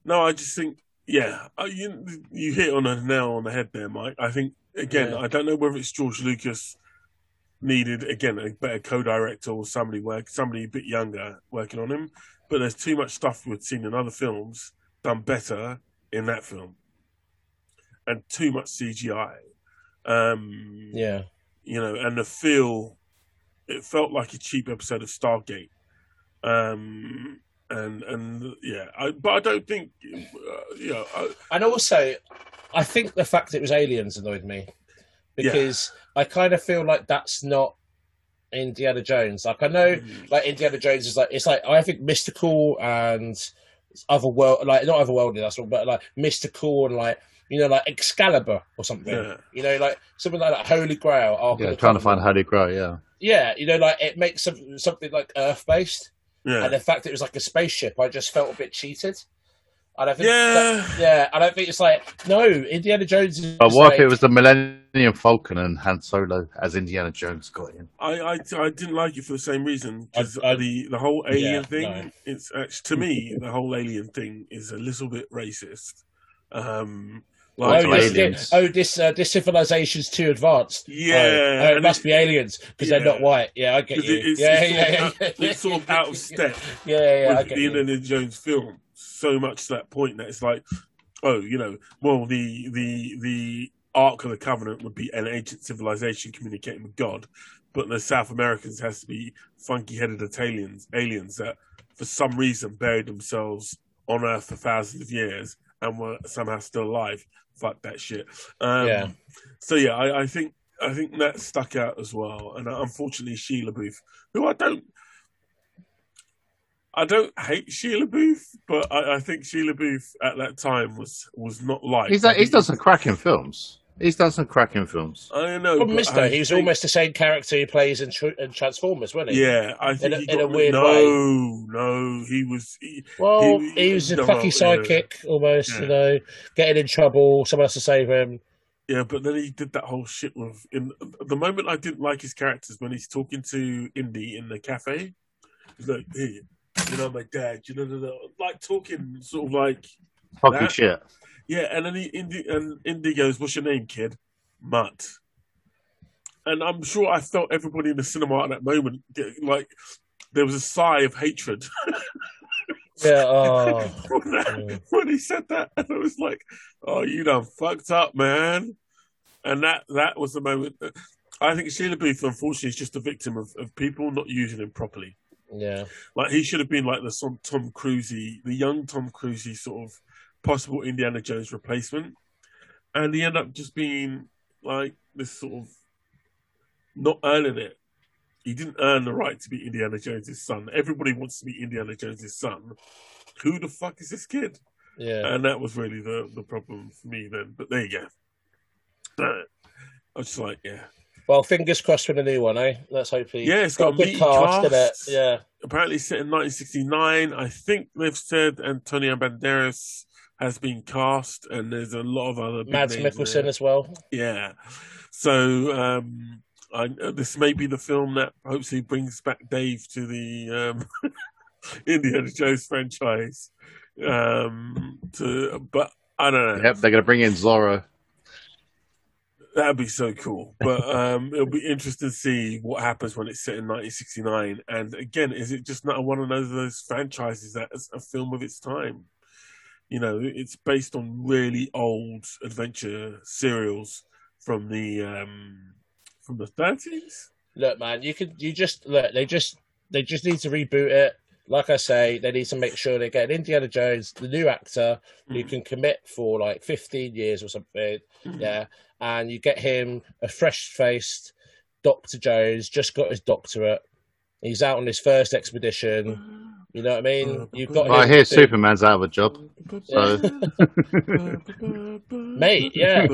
no, I just think, yeah, you, you hit on a nail on the head there, Mike. I think, again, yeah. I don't know whether it's George Lucas needed, again, a better co-director or somebody, work, somebody a bit younger working on him, but there's too much stuff we've seen in other films done better in that film. And too much C G I. Um, yeah. You know, and the feel, it felt like a cheap episode of Stargate. Um, and, and yeah, I, but I don't think, uh, yeah. I, and also, I think the fact it was aliens annoyed me. Because yeah. I kind of feel like that's not Indiana Jones. Like, I know, mm-hmm. like, Indiana Jones is like, it's like, I think mystical and otherworldly, like, not otherworldly, that's all, but like, mystical and like, you know, like Excalibur or something. Yeah. You know, like something like that, Holy Grail. Arkham yeah, trying to find Holy Grail, yeah. Yeah, you know, like it makes some, something like Earth-based. Yeah. And the fact it was like a spaceship, I just felt a bit cheated. And I think yeah. That, yeah, and I think it's like, no, Indiana Jones is... But what like, if it was the Millennium Falcon and Han Solo as Indiana Jones got in? I, I, I didn't like it for the same reason. Because the, the whole alien yeah, thing, no. it's actually, to me, the whole alien thing is a little bit racist. Um... Like, oh, this, oh, this uh, this civilization's too advanced. Yeah, oh, oh, it must it, be aliens because yeah. they're not white. Yeah, I get you. It, it's, yeah, it's yeah, yeah, out, yeah. It's sort of out of step. Yeah, yeah, with I get the you. Indiana Jones film, so much to that point that it's like, oh, you know, well, the the the Ark of the Covenant would be an ancient civilization communicating with God, but the South Americans has to be funky-headed Italians, aliens that, for some reason, buried themselves on Earth for thousands of years and were somehow still alive. Fuck that shit. Um, yeah. So yeah, I, I think I think that stuck out as well, and unfortunately, Sheila Booth, who I don't, I don't hate Sheila Booth, but I, I think Sheila Booth at that time was was not liked. He's, that, he's done some cracking films. He's done some cracking films. I know. Problem is though, he was think... almost the same character he plays in, tr- in Transformers, wasn't he? Yeah, I think in, he a, got... in a weird no, way. No, no, he was. He, well, he, he was no, a fucking sidekick yeah. almost, yeah. you know, getting in trouble, someone else to save him. Yeah, but then he did that whole shit with. In the moment, I didn't like his characters when he's talking to Indy in the cafe. He's like, "Hey, you know, my dad, you know, like talking sort of like fucking shit." Yeah, and then he, Indy, and Indy goes, "What's your name, kid?" Mutt. And I'm sure I felt everybody in the cinema at that moment, like, there was a sigh of hatred Yeah. Oh. when, that, when he said that, I was like, "Oh, you done fucked up, man." And that, that was the moment. That, I think Sheila Booth, unfortunately, is just a victim of, of people not using him properly. Yeah. Like, he should have been like the Tom Cruisey, the young Tom Cruisey sort of possible Indiana Jones replacement. And he ended up just being like this sort of not earning it. He didn't earn the right to be Indiana Jones' son. Everybody wants to be Indiana Jones' son. Who the fuck is this kid? Yeah. And that was really the, the problem for me then. But there you go. I was just like, yeah. Well, fingers crossed for the new one, eh? Let's hope he... Yeah, it's got, got a good cast, in it? Yeah. Apparently set in nineteen sixty-nine. I think they've said Antonio Banderas has been cast, and there's a lot of other... Mads Mikkelsen as well. Yeah. So... um I, this may be the film that hopefully brings back Dave to the um, Indiana Jones franchise. Um, to, but I don't know. Yep, they're going to bring in Zorro. That'd be so cool. But um, it'll be interesting to see what happens when it's set in nineteen sixty-nine. And again, is it just not one of those franchises that's a film of its time? You know, it's based on really old adventure serials from the... Um, From the thirties. Look, man, you could you just look. They just they just need to reboot it. Like I say, they need to make sure they get Indiana Jones, the new actor, mm-hmm. who can commit for like fifteen years or something. Mm-hmm. Yeah, and you get him a fresh-faced Doctor Jones, just got his doctorate. He's out on his first expedition. You know what I mean? You've got. Well, I hear Superman's out of a job. So. Mate, yeah,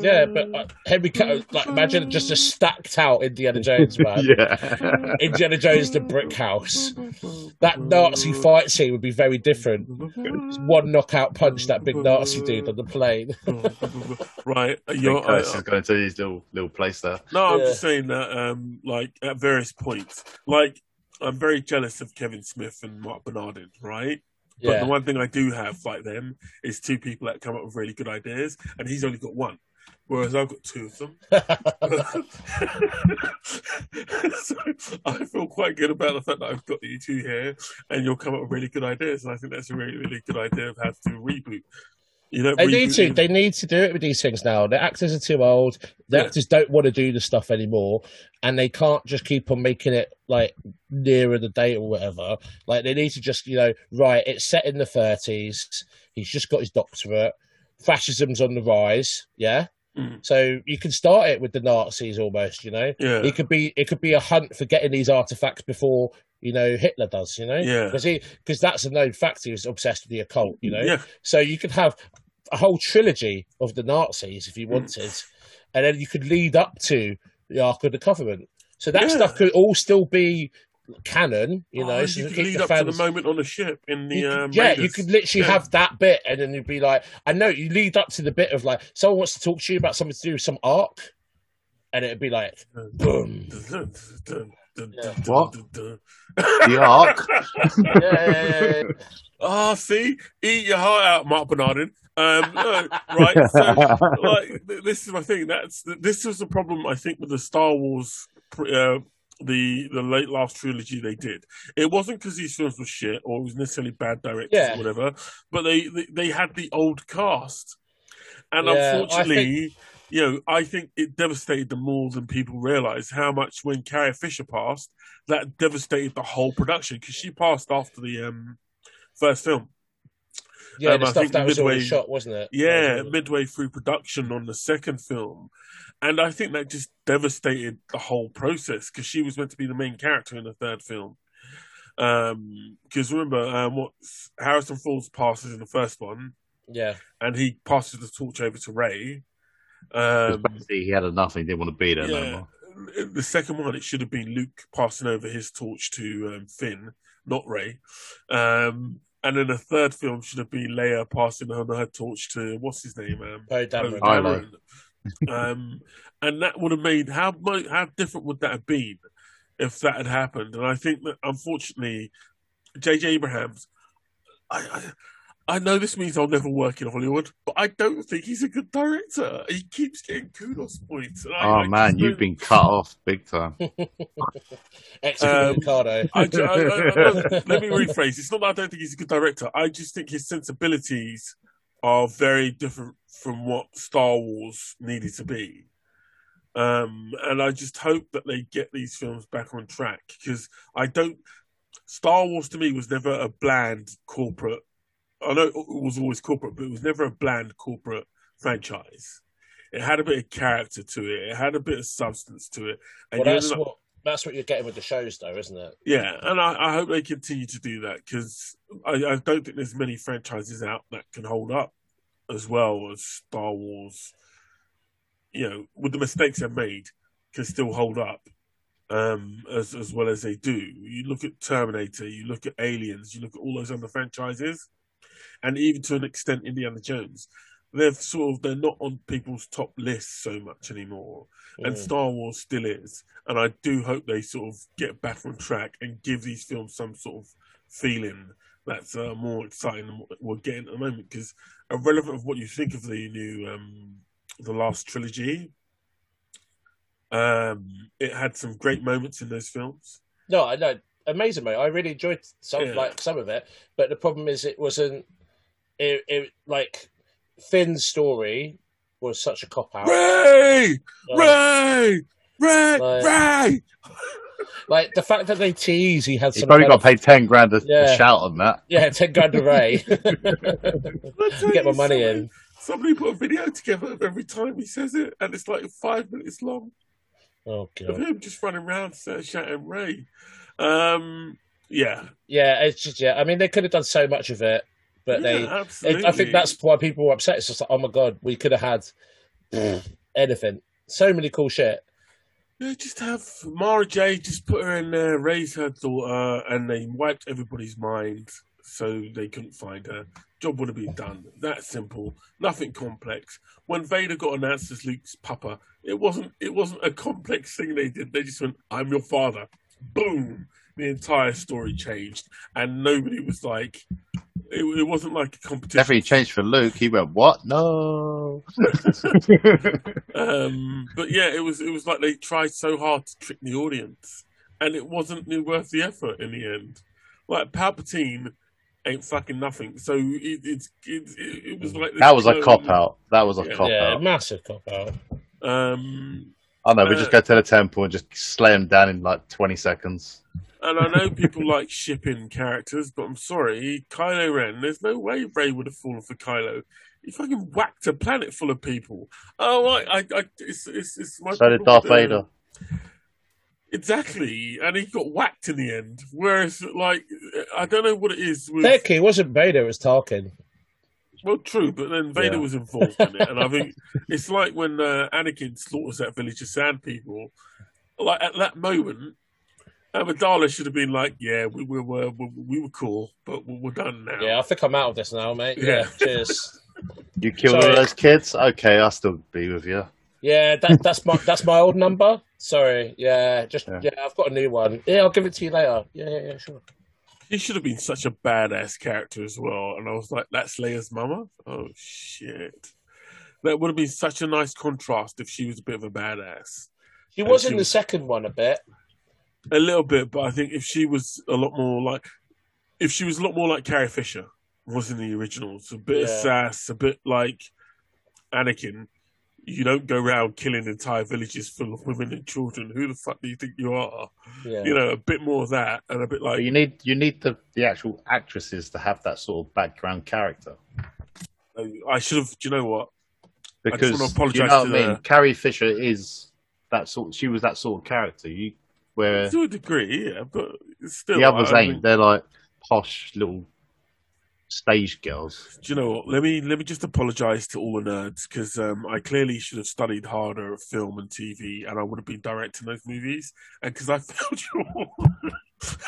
yeah, but uh, Henry, like, imagine just a stacked out Indiana Jones, man. Yeah. Indiana Jones, the Brick House. That Nazi fight scene would be very different. Just one knockout punch, that big Nazi dude on the plane. Right, you're I think I, I, going to his little little place there. No, I'm yeah. just saying that, um, like at various points, like. I'm very jealous of Kevin Smith and Mark Bernardin, right? Yeah. But the one thing I do have, like them, is two people that come up with really good ideas, and he's only got one, whereas I've got two of them. So I feel quite good about the fact that I've got you two here, and you'll come up with really good ideas, and I think that's a really, really good idea of how to do a reboot. You don't they reboot need to. Them. They need to do it with these things now. The actors are too old. The yeah. actors don't want to do the stuff anymore, and they can't just keep on making it like nearer the date or whatever. Like they need to just, you know, right? It's set in the thirties. He's just got his doctorate. Fascism's on the rise. Yeah. Mm. So you can start it with the Nazis almost. You know. Yeah. It could be. It could be a hunt for getting these artifacts before. You know, Hitler does, you know? Yeah. Because he, because that's a known fact. He was obsessed with the occult, you know? Yeah. So you could have a whole trilogy of the Nazis if you wanted, mm. and then you could lead up to the Ark of the Covenant. So that yeah. stuff could all still be canon, you know? Oh, so you could lead up fans, to the moment on the ship in the... You could, um, yeah, Raiders. You could literally yeah. have that bit, and then you'd be like... I know, you lead up to the bit of like, someone wants to talk to you about something to do with some Ark, and it'd be like, boom. Dun, yeah. dun, what? Dun, dun, dun. The Ark? yeah, yeah, yeah, yeah. Oh, see? Eat your heart out, Mark Bernardin. Um, no, right, so, like, this is my thing. That's This was the problem, I think, with the Star Wars, uh, the, the late last trilogy they did. It wasn't because these films were shit, or it was necessarily bad directors yeah. or whatever, but they, they, they had the old cast. And yeah, unfortunately... You know, I think it devastated them more than people realise how much when Carrie Fisher passed, that devastated the whole production because she passed after the um, first film. Yeah, um, the I stuff that midway, was all shot, wasn't it? Yeah, yeah, midway through production on the second film. And I think that just devastated the whole process because she was meant to be the main character in the third film. Because um, remember, um, what Harrison Ford passes in the first one. Yeah. And he passes the torch over to Ray. Um, he had enough and he didn't want to be there yeah, no more. The second one, it should have been Luke passing over his torch to um, Finn, not Rey. Um, and then the third film should have been Leia passing on her torch to, what's his name? Um, oh, Dameron. Dameron. Um, and that would have made, how, how different would that have been if that had happened? And I think that, unfortunately, J J Abrams, I... I I know this means I'll never work in Hollywood, but I don't think he's a good director. He keeps getting kudos points. And I, oh, I man, you've been cut off big time. Excellent, um, Ricardo. I, I, I, I, let me rephrase. It's not that I don't think he's a good director. I just think his sensibilities are very different from what Star Wars needed to be. Um, and I just hope that they get these films back on track, because I don't... Star Wars to me was never a bland corporate... I know it was always corporate, but it was never a bland corporate franchise. It had a bit of character to it. It had a bit of substance to it. And well, that's, like, what, that's what you're getting with the shows, though, isn't it? Yeah, and I, I hope they continue to do that, because I, I don't think there's many franchises out that can hold up as well as Star Wars, you know, with the mistakes they made, can still hold up um, as, as well as they do. You look at Terminator, you look at Aliens, you look at all those other franchises, and even to an extent, Indiana Jones. They've sort of, they're not on people's top lists so much anymore. Mm. And Star Wars still is. And I do hope they sort of get back on track and give these films some sort of feeling that's uh, more exciting than what we're getting at the moment. Because irrelevant of what you think of the new, um, the last trilogy, um, it had some great moments in those films. No, I know. Amazing, mate. I really enjoyed some, yeah. like some of it, but the problem is it wasn't. It, it like Finn's story was such a cop out. Ray, uh, Ray, Ray, like, Ray. Like the fact that they tease he had. He probably got of, paid ten grand a, yeah. a shout on that. Yeah, ten grand a Ray. Get my money somebody, in. Somebody put a video together of every time he says it, and it's like five minutes long. Oh god! Of him just running around shouting Ray. Um. Yeah. Yeah. It's just, yeah. I mean, they could have done so much of it, but yeah, they. It, I think that's why people were upset. It's just like, oh my god, we could have had pff, anything. So many cool shit. Yeah, just have Mara Jade. Just put her in there, raise her daughter, and they wiped everybody's mind so they couldn't find her. Job would have been done. That simple. Nothing complex. When Vader got announced as Luke's papa, it wasn't. It wasn't a complex thing they did. They just went, "I'm your father." Boom! The entire story changed, and nobody was like, it, it wasn't like a competition. Definitely changed for Luke. He went, "What? No." um, but yeah, it was it was like they tried so hard to trick the audience, and it wasn't worth the effort in the end. Like Palpatine ain't fucking nothing. So it it's it, it, it was like that was a cop out. That was a yeah, cop yeah, out. Yeah, massive cop out. Um. Oh no, we uh, just go to the temple and just slay him down in like twenty seconds. And I know people like shipping characters, but I'm sorry, Kylo Ren. There's no way Rey would have fallen for Kylo. He fucking whacked a planet full of people. Oh, I, I, I it's, it's, it's my. So did Darth Vader. Exactly, and he got whacked in the end. Whereas, like, I don't know what it is. With... Becky wasn't Vader; it was Tarkin. Well, true, but then Vader yeah. was involved in it, and I think it's like when uh, Anakin slaughters that village of sand people. Like at that moment, Amidala should have been like, "Yeah, we were we, we, we were cool, but we're done now." Yeah, I think I'm out of this now, mate. Yeah, yeah. Cheers. You killed Sorry. all those kids? Okay, I'll still be with you. Yeah, that, that's my that's my old number. Sorry, yeah, just yeah. yeah, I've got a new one. Yeah, I'll give it to you later. Yeah, yeah, yeah, sure. He should have been such a badass character as well. And I was like, that's Leia's mama? Oh, shit. That would have been such a nice contrast if she was a bit of a badass. She was in the second one a bit. A little bit, but I think if she was a lot more like... If she was a lot more like Carrie Fisher, was in the originals. A bit of sass, a bit like Anakin. You don't go around killing entire villages full of women and children. Who the fuck do you think you are? Yeah. You know, a bit more of that and a bit like... But you need you need the, the actual actresses to have that sort of background character. I should have... Do you know what? Because, I just want to apologise you know what to I mean? The... Carrie Fisher is that sort... She was that sort of character. You, where To a degree, yeah, but still... The others ain't. Think... They're like posh little... stage girls. Do you know what? Let me let me just apologise to all the nerds because um, I clearly should have studied harder at film and T V, and I would have been directing those movies. And because I failed you all,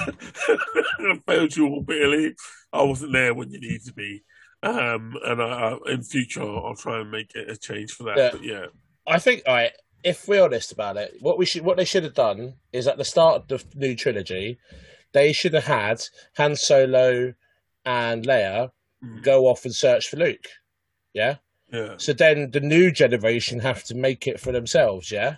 I failed you all bitterly. I wasn't there when you needed to be. Um, and I, I, in future, I'll try and make a change for that. Yeah. But yeah, I think all right, if we're honest about it, what we should what they should have done is at the start of the new trilogy, they should have had Han Solo and Leia mm. go off and search for Luke. Yeah? Yeah. So then the new generation have to make it for themselves. Yeah.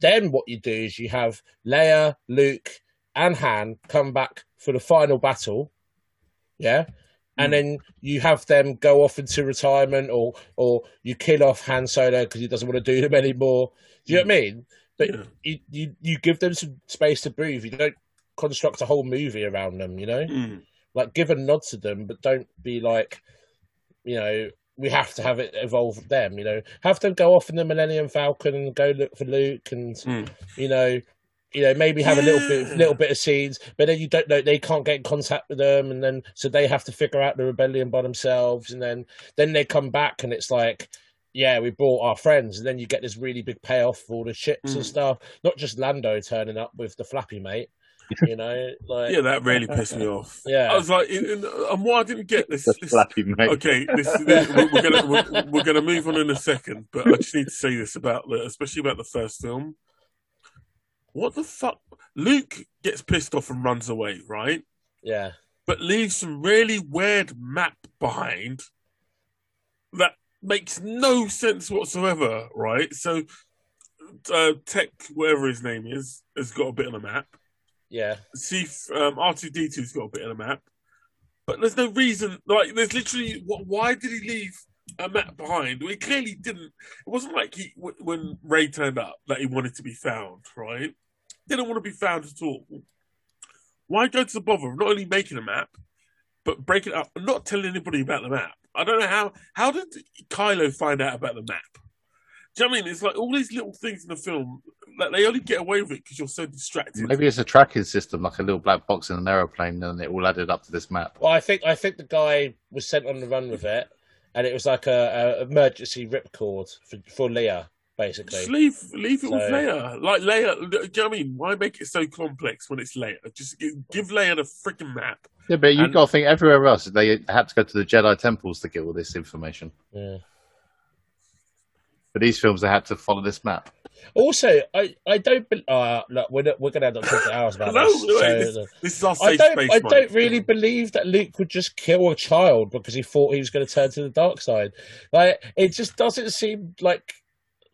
Then what you do is you have Leia, Luke, and Han come back for the final battle. Yeah. And then you have them go off into retirement, or or you kill off Han Solo because he doesn't want to do them anymore. Do you know what I mean? But yeah. you, you, you give them some space to breathe. You don't construct a whole movie around them, you know? Mm. Like, give a nod to them, but don't be like, you know, we have to have it evolve them, you know? Have them go off in the Millennium Falcon and go look for Luke and, mm. you know... You know, maybe have yeah. a little bit, little bit of scenes, but then you don't know. They can't get in contact with them, and then so they have to figure out the rebellion by themselves. And then, then they come back, and it's like, yeah, we brought our friends. And then you get this really big payoff for all the ships mm. and stuff. Not just Lando turning up with the flappy mate. You know, like yeah, that really pissed me off. Yeah, I was like, in, in, and why I didn't get this, this flappy mate. Okay, this, this, we're gonna we're, we're gonna move on in a second, but I just need to say this about, especially about the first film. What the fuck? Luke gets pissed off and runs away, right? Yeah. But leaves some really weird map behind that makes no sense whatsoever, right? So, uh, Tech, whatever his name is, has got a bit on a map. Yeah. See, um, R two D two's got a bit on a map. But there's no reason, like, there's literally, why did he leave a map behind? He clearly didn't. It wasn't like he, when Ray turned up, that he wanted to be found, right? Didn't want to be found at all. Why go to the bother of not only making a map, but breaking it up and not telling anybody about the map? I don't know how. How did Kylo find out about the map? Do you know what I mean? It's like all these little things in the film that like they only get away with it because you're so distracted. Maybe it's a tracking system, like a little black box in an aeroplane, and it all added up to this map. Well, I think I think the guy was sent on the run with it. And it was like a, a emergency ripcord for, for Leia, basically. Just leave, leave it so, with Leia. Like, Leia, do you know what I mean? Why make it so complex when it's Leia? Just give Leia the freaking map. Yeah, but you've and... got to think everywhere else, they had to go to the Jedi temples to get all this information. Yeah. For these films, they had to follow this map. Also, I, I don't... Be- uh, look, we're, not, we're going to end up talking hours about no, this. Wait, so, this, this is our safe I don't, space, I Mike. don't really believe that Luke would just kill a child because he thought he was going to turn to the dark side. Like, it just doesn't seem like...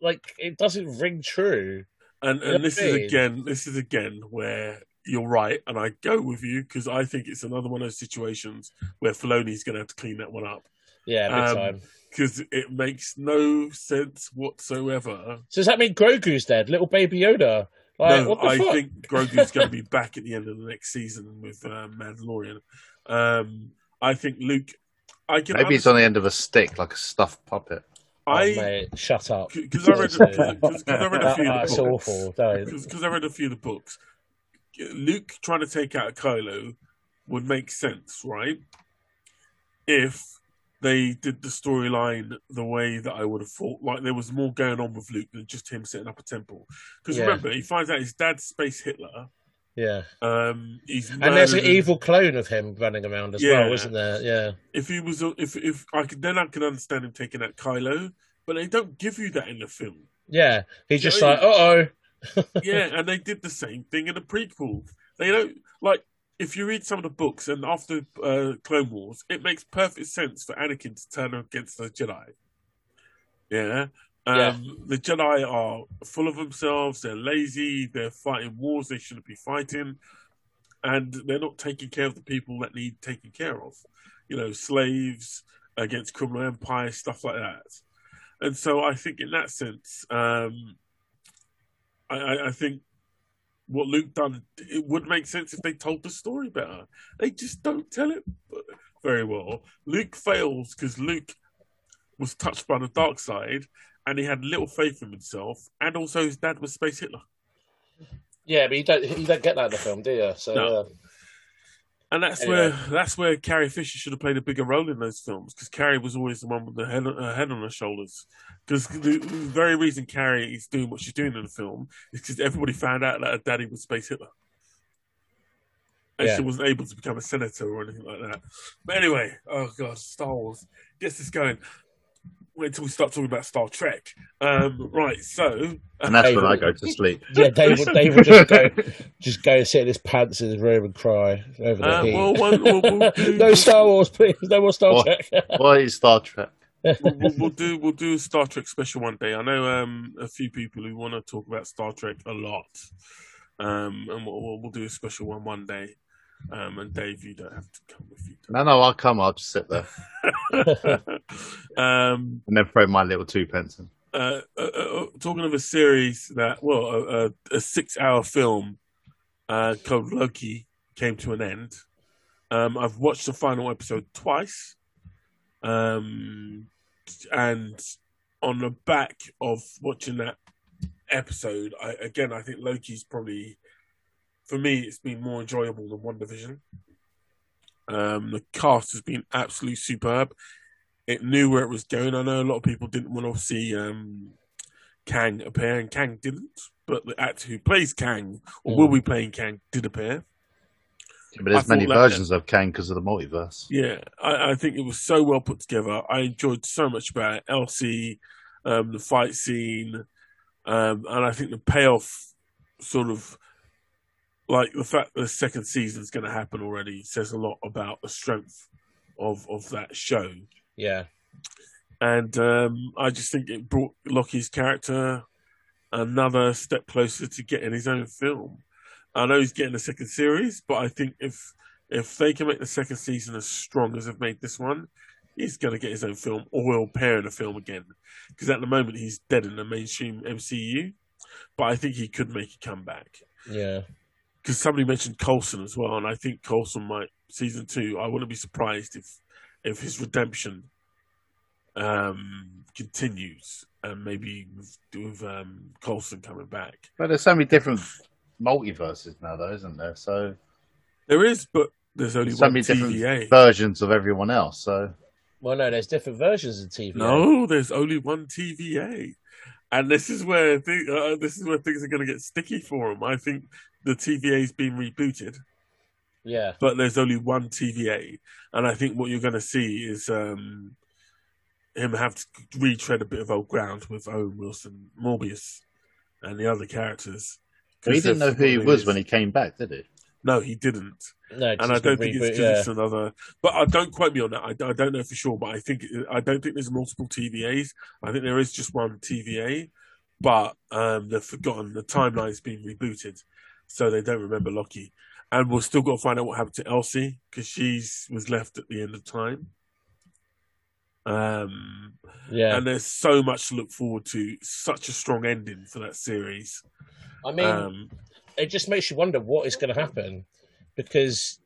Like, it doesn't ring true. And, and this is mean? again... This is again where you're right, and I go with you, because I think it's another one of those situations where Filoni's going to have to clean that one up. Yeah, big um, time. Because it makes no sense whatsoever. So does that mean Grogu's dead? Little baby Yoda? Like, no, what the I fuck? think Grogu's going to be back at the end of the next season with uh, Mandalorian. Um, I think Luke... I can Maybe understand. He's on the end of a stick, like a stuffed puppet. I, oh, mate, shut up. Because I, I read a few of the books. That's awful. Because I read a few of the books. Luke trying to take out Kylo would make sense, right? If... they did the storyline the way that I would have thought. Like, there was more going on with Luke than just him setting up a temple. Because yeah. remember, he finds out his dad's Space Hitler. Yeah. Um, he's and there's an him. evil clone of him running around as yeah. well, isn't there? Yeah. If he was, if if I could, then I can understand him taking out Kylo, but they don't give you that in the film. Yeah, he's just like, uh oh. Yeah, and they did the same thing in the prequel. They don't like. If you read some of the books and after uh, Clone Wars, it makes perfect sense for Anakin to turn against the Jedi. Yeah? Um, yeah. The Jedi are full of themselves. They're lazy. They're fighting wars they shouldn't be fighting. And they're not taking care of the people that need taken care of. You know, slaves against criminal empires, stuff like that. And so I think in that sense, um, I, I, I think what Luke done, it would make sense if they told the story better. They just don't tell it very well. Luke fails because Luke was touched by the dark side and he had little faith in himself, and also his dad was Space Hitler. Yeah, but you don't you don't get that in the film, do you? So, no. um, and that's anyway. where that's where Carrie Fisher should have played a bigger role in those films, because Carrie was always the one with the head, her head on her shoulders. Because the very reason Carrie is doing what she's doing in the film is because everybody found out that her daddy was Space Hitler. And yeah. she wasn't able to become a senator or anything like that. But anyway, oh God, Star Wars. Gets this going. until we start talking about Star Trek. Um, right, so... And that's David, when I go to sleep. Yeah, David, David just go just go sit in his pants in his room and cry over the uh, heat. Well, one, we'll, we'll do... No Star Wars, please. No more Star why, Trek. Why is Star Trek? we'll, we'll, we'll do we'll do a Star Trek special one day. I know um, a few people who want to talk about Star Trek a lot. Um, and we'll, we'll do a special one one day. Um, and Dave, you don't have to come with you. No, no, I'll come. I'll just sit there. um, and then throw my little two pence in. Uh, uh, uh, talking of a series that, well, uh, a six-hour film uh, called Loki came to an end. Um, I've watched the final episode twice. Um, and on the back of watching that episode, I, again, I think Loki's probably... For me, it's been more enjoyable than WandaVision. Um, the cast has been absolutely superb. It knew where it was going. I know a lot of people didn't want to see um, Kang appear, and Kang didn't. But the actor who plays Kang, or mm. will be playing Kang, did appear. Yeah, but there's many versions that, of Kang because of the multiverse. Yeah, I, I think it was so well put together. I enjoyed so much about it. Elsie, um, the fight scene, um, and I think the payoff sort of... Like, the fact that the second season is going to happen already says a lot about the strength of, of that show. Yeah. And um, I just think it brought Loki's character another step closer to getting his own film. I know he's getting a second series, but I think if if they can make the second season as strong as they've made this one, he's going to get his own film, or he'll appear in a film again. Because at the moment, he's dead in the mainstream M C U, but I think he could make a comeback. Yeah. Because somebody mentioned Coulson as well, and I think Coulson might season two. I wouldn't be surprised if if his redemption um, continues, and maybe with, with um, Coulson coming back. But there's so many different multiverses now, though, isn't there? So there is, but there's only there's one so many T V A. Different versions of everyone else. So well, no, there's different versions of T V A. No, there's only one T V A, and this is where th- uh, this is where things are going to get sticky for him. I think. The T V A's been rebooted. Yeah. But there's only one T V A. And I think what you're going to see is um, him have to retread a bit of old ground with Owen Wilson, Morbius, and the other characters. He didn't know who he was when he came back, did he? No, he didn't. No, and I don't think reboot, it's just yeah. another... But I don't quote me on that. I, I don't know for sure, but I think I don't think there's multiple T V As. I think there is just one T V A, but um, they've forgotten the timeline's been rebooted. So they don't remember Loki. And we've still got to find out what happened to Elsie, because she was left at the end of time. Um, yeah. And there's so much to look forward to. Such a strong ending for that series. I mean, um, it just makes you wonder what is going to happen, because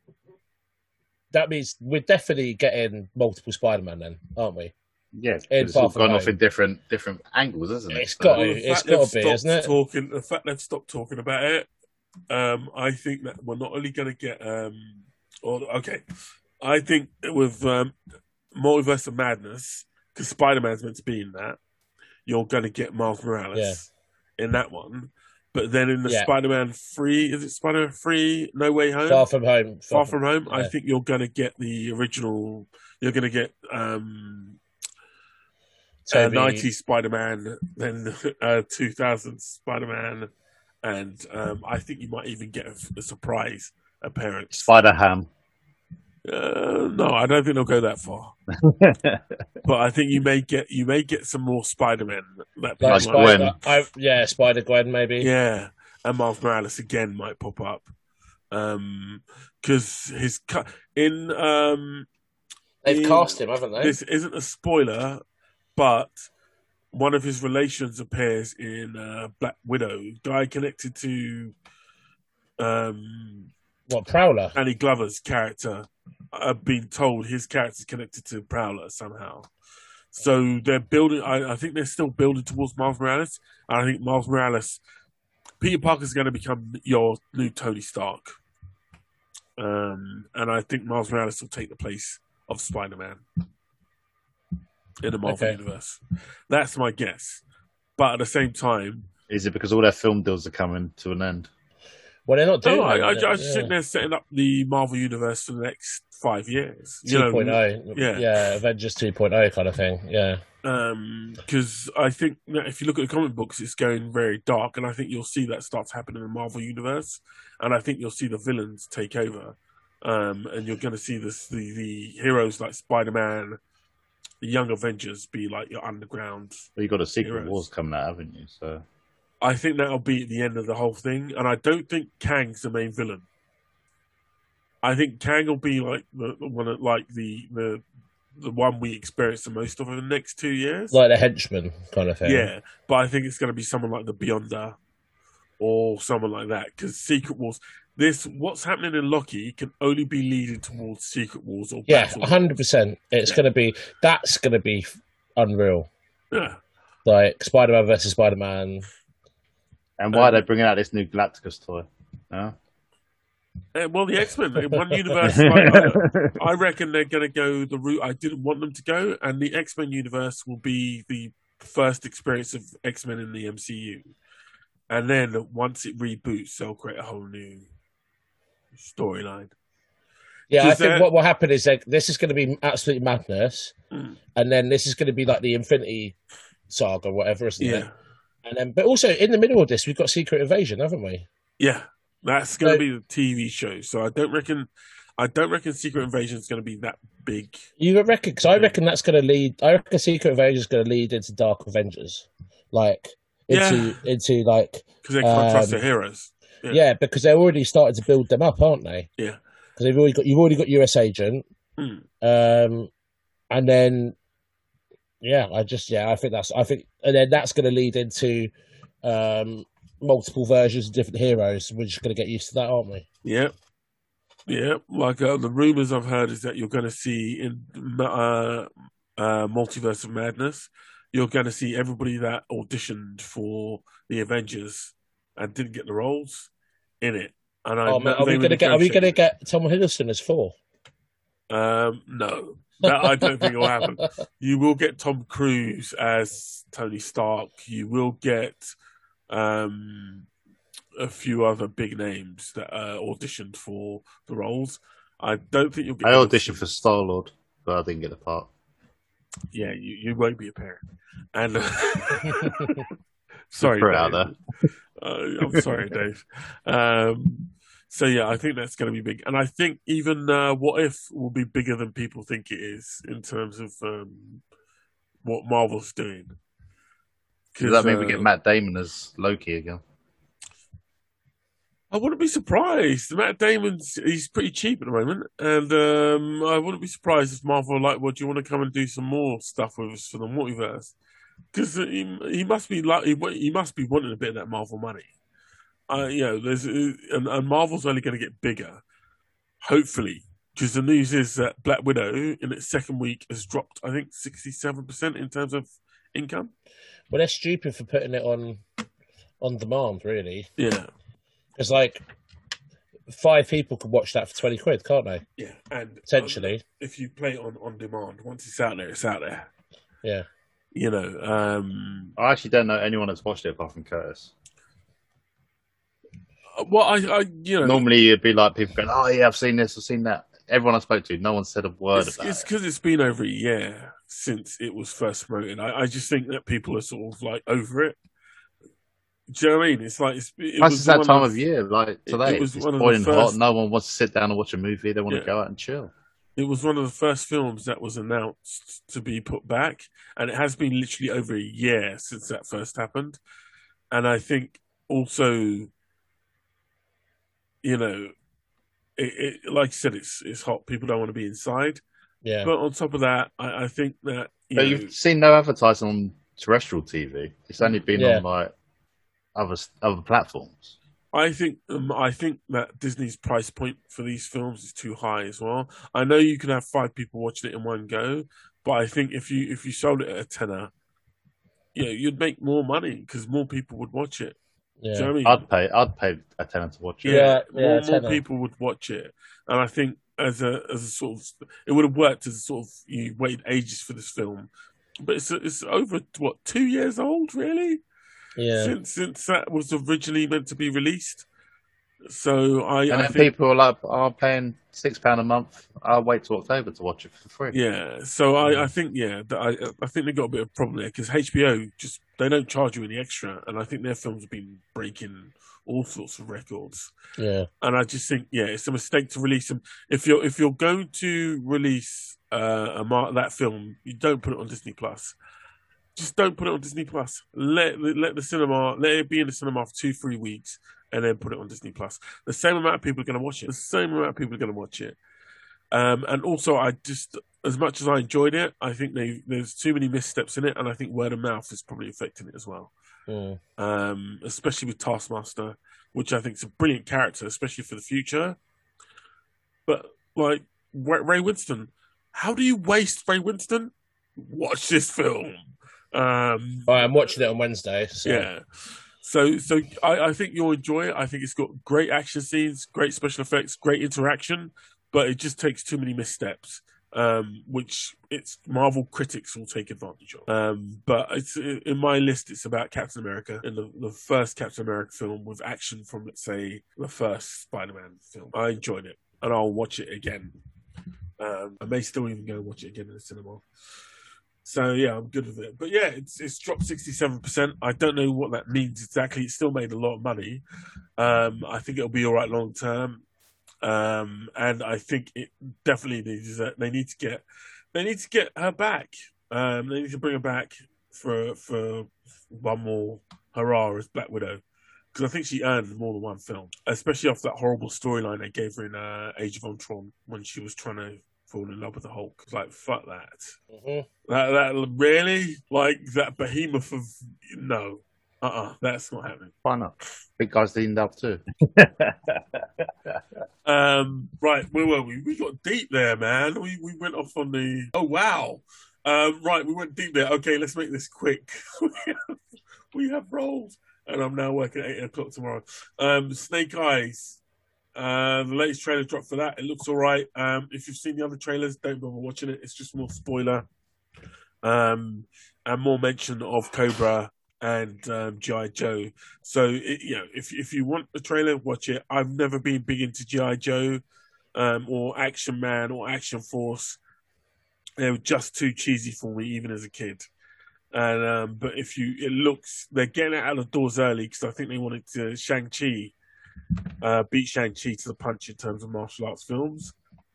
that means we're definitely getting multiple Spider-Man then, aren't we? Yeah, it's all gone off in different different angles, isn't it? It's got to, it's got to be, isn't it? Talking, the fact they've stopped talking about it, Um, I think that we're not only going to get, um, or, okay, I think with um, Multiverse of Madness, because Spider-Man's meant to be in that, you're going to get Miles Morales yeah. in that one. But then in the yeah. Spider-Man three, is it Spider-Man three, No Way Home? Far From Home. Far, Far From, from Home, yeah. I think you're going to get the original, you're going to get um, uh, nineties Spider-Man, then uh, two thousands Spider-Man. And um, I think you might even get a, a surprise appearance. Spider-Ham. Uh, no, I don't think they'll go that far. But I think you may get you may get some more Spider-Men. That like Spider- I, yeah, Spider-Gwen maybe. Yeah, and Miles Morales again might pop up. Because um, his... Cu- in um, They've in, cast him, haven't they? This isn't a spoiler, but... One of his relations appears in uh, Black Widow. Guy connected to um, what Prowler? Danny Glover's character. I've been told his character's connected to Prowler somehow. So they're building. I, I think they're still building towards Miles Morales. And I think Miles Morales, Peter Parker's going to become your new Tony Stark. Um, and I think Miles Morales will take the place of Spider-Man. In the Marvel okay. universe, that's my guess. But at the same time, is it because all their film deals are coming to an end? Well, they're not doing. No, I, I, I just yeah. think they're setting up the Marvel universe for the next five years. Two point oh, yeah, yeah, Avengers two point oh kind of thing. Yeah, Because um, I think that if you look at the comic books, it's going very dark, and I think you'll see that starts happening in the Marvel Universe, and I think you'll see the villains take over, um, and you're going to see this, the the heroes like Spider-Man, the Young Avengers be like your underground. Well, you've got a Secret heroes. Wars coming out, haven't you? So I think that'll be at the end of the whole thing, and I don't think Kang's the main villain. I think Kang will be like the one, of, like the the. the one we experience the most of in the next two years. Like the henchman kind of thing. Yeah, but I think it's going to be someone like the Beyonder or someone like that, because Secret Wars... This, what's happening in Loki can only be leading towards Secret Wars or yeah, Battle one hundred percent. Wars. It's yeah. going to be... That's going to be unreal. Yeah. Like Spider-Man versus Spider-Man. And why um, are they bringing out this new Galacticus toy? Huh? Yeah, well, the X-Men, in one universe, like, I reckon they're going to go the route I didn't want them to go, and the X-Men universe will be the first experience of X-Men in the M C U. And then, once it reboots, they'll create a whole new storyline. Yeah, I think that... what will happen is like, this is going to be absolute madness, mm. and then this is going to be like the Infinity Saga, or whatever, isn't yeah. it? And then, but also, in the middle of this, we've got Secret Invasion, haven't we? Yeah. That's going so, to be the T V show, so I don't reckon, I don't reckon Secret Invasion is going to be that big. You reckon? Because I reckon that's going to lead. I reckon Secret Invasion is going to lead into Dark Avengers, like into yeah. into like because they can't um, trust the heroes. Yeah. yeah, because they're already starting to build them up, aren't they? Yeah, because they've already got you've already got U S Agent, mm. um, and then yeah, I just yeah, I think that's I think, and then that's going to lead into. Um, multiple versions of different heroes. We're just going to get used to that, aren't we? Yeah. Yeah. Like, uh, the rumours I've heard is that you're going to see in uh, uh, Multiverse of Madness, you're going to see everybody that auditioned for the Avengers and didn't get the roles in it. And I oh, man, Are we going to get Are we going to get Tom Hiddleston as Thor? Um, no. That I don't think will happen. You will get Tom Cruise as Tony Stark. You will get... Um, a few other big names that uh, auditioned for the roles. I don't think you'll get... I auditioned for Star-Lord, but I didn't get a part. Yeah, you, you won't be a parent. And... Uh, sorry, Put it out there. Uh, I'm sorry, Dave. Um, so, yeah, I think that's going to be big. And I think even uh, What If will be bigger than people think it is in terms of um, what Marvel's doing. Does that mean uh, we get Matt Damon as Loki again? I wouldn't be surprised. Matt Damon's he's pretty cheap at the moment, and um, I wouldn't be surprised if Marvel were like, "Well, do you want to come and do some more stuff with us for the multiverse?" Because he he must be like he, he must be wanting a bit of that Marvel money. Uh, you know, there's and, and Marvel's only going to get bigger, hopefully. Because the news is that Black Widow in its second week has dropped, I think, sixty-seven percent in terms of income. Well, they're stupid for putting it on on demand, really. Yeah. It's like five people could watch that for twenty quid, can't they? Yeah. And potentially. Um, if you play it on, on demand, once it's out there, it's out there. Yeah. You know. Um, I actually don't know anyone that's watched it apart from Curtis. Well, I, I you know. Normally it'd be like people going, oh, yeah, I've seen this, I've seen that. Everyone I spoke to, no one said a word it's, about it's it. It's because it's been over a year since it was first promoted. I, I just think that people are sort of like over it. Do you know what I mean? It's like it's it was that time of, of year, like today. It, it was it's boiling hot. No one wants to sit down and watch a movie. They want yeah. to go out and chill. It was one of the first films that was announced to be put back, and it has been literally over a year since that first happened. And I think also, you know. It, it, like you said, it's it's hot. People don't want to be inside. Yeah. But on top of that, I, I think that... You but know, you've seen no advertising on terrestrial T V. It's only been yeah. on like other other platforms. I think um, I think that Disney's price point for these films is too high as well. I know you can have five people watching it in one go, but I think if you if you sold it at a tenner, you know, you'd make more money because more people would watch it. Yeah. Do you know what I mean? I'd pay. I'd pay a tenner to watch it. Yeah, yeah, more, more people would watch it, and I think as a as a sort of it would have worked as a sort of you waited ages for this film, but it's it's over what two years old really? Yeah. Since since that was originally meant to be released, So I, and I then think, people like, are paying six pound a month. I'll wait till October to watch it for free. Yeah, so I, I think yeah, I I think they've got a bit of a problem there because H B O just they don't charge you any extra, and I think their films have been breaking all sorts of records. Yeah, and I just think yeah, it's a mistake to release them. If you're if you're going to release uh, a mar- that film, you don't put it on Disney Plus. Just don't put it on Disney Plus. Let let the cinema let it be in the cinema for two three weeks. And then put it on Disney Plus. The same amount of people are going to watch it. The same amount of people are going to watch it. Um, and also, I just, as much as I enjoyed it, I think they, there's too many missteps in it, and I think word of mouth is probably affecting it as well. Mm. Um, especially with Taskmaster, which I think is a brilliant character, especially for the future. But like Ray Winston, how do you waste Ray Winston? Watch this film. Um, I am watching it on Wednesday. So. Yeah. So, so I, I think you'll enjoy it. I think it's got great action scenes, great special effects, great interaction, but it just takes too many missteps, um, which it's Marvel critics will take advantage of. Um, but it's in my list, it's about Captain America and the, the first Captain America film with action from, let's say, the first Spider-Man film. I enjoyed it, and I'll watch it again. Um, I may still even go watch it again in the cinema. So, yeah, I'm good with it. But, yeah, it's it's dropped sixty-seven percent. I don't know what that means exactly. It still made a lot of money. Um, I think it'll be all right long term. Um, and I think it definitely needs that. They need to get they need to get her back. Um, they need to bring her back for for one more hurrah as Black Widow. Because I think she earned more than one film, especially off that horrible storyline they gave her in uh, Age of Ultron when she was trying to fall in love with the Hulk. Like, fuck that. Mm-hmm. That, that really? Like, that behemoth of... No. Uh-uh. That's not happening. Why not? Big guys in love too. um, right, where were we? We got deep there, man. We we went off on the... Oh, wow. Um, right, we went deep there. Okay, let's make this quick. We have roles. And I'm now working at eight o'clock tomorrow. Um, Snake Eyes. Uh, the latest trailer dropped for that. It looks all right. Um, if you've seen the other trailers, don't bother watching it. It's just more spoiler um, and more mention of Cobra and um, G I. Joe. So, it, you know, if if you want the trailer, watch it. I've never been big into G I. Joe um, or Action Man or Action Force. They were just too cheesy for me, even as a kid. And um, but if you, it looks they're getting it out of doors early because I think they wanted to Shang-Chi. Uh, beat Shang-Chi to the punch in terms of martial arts films.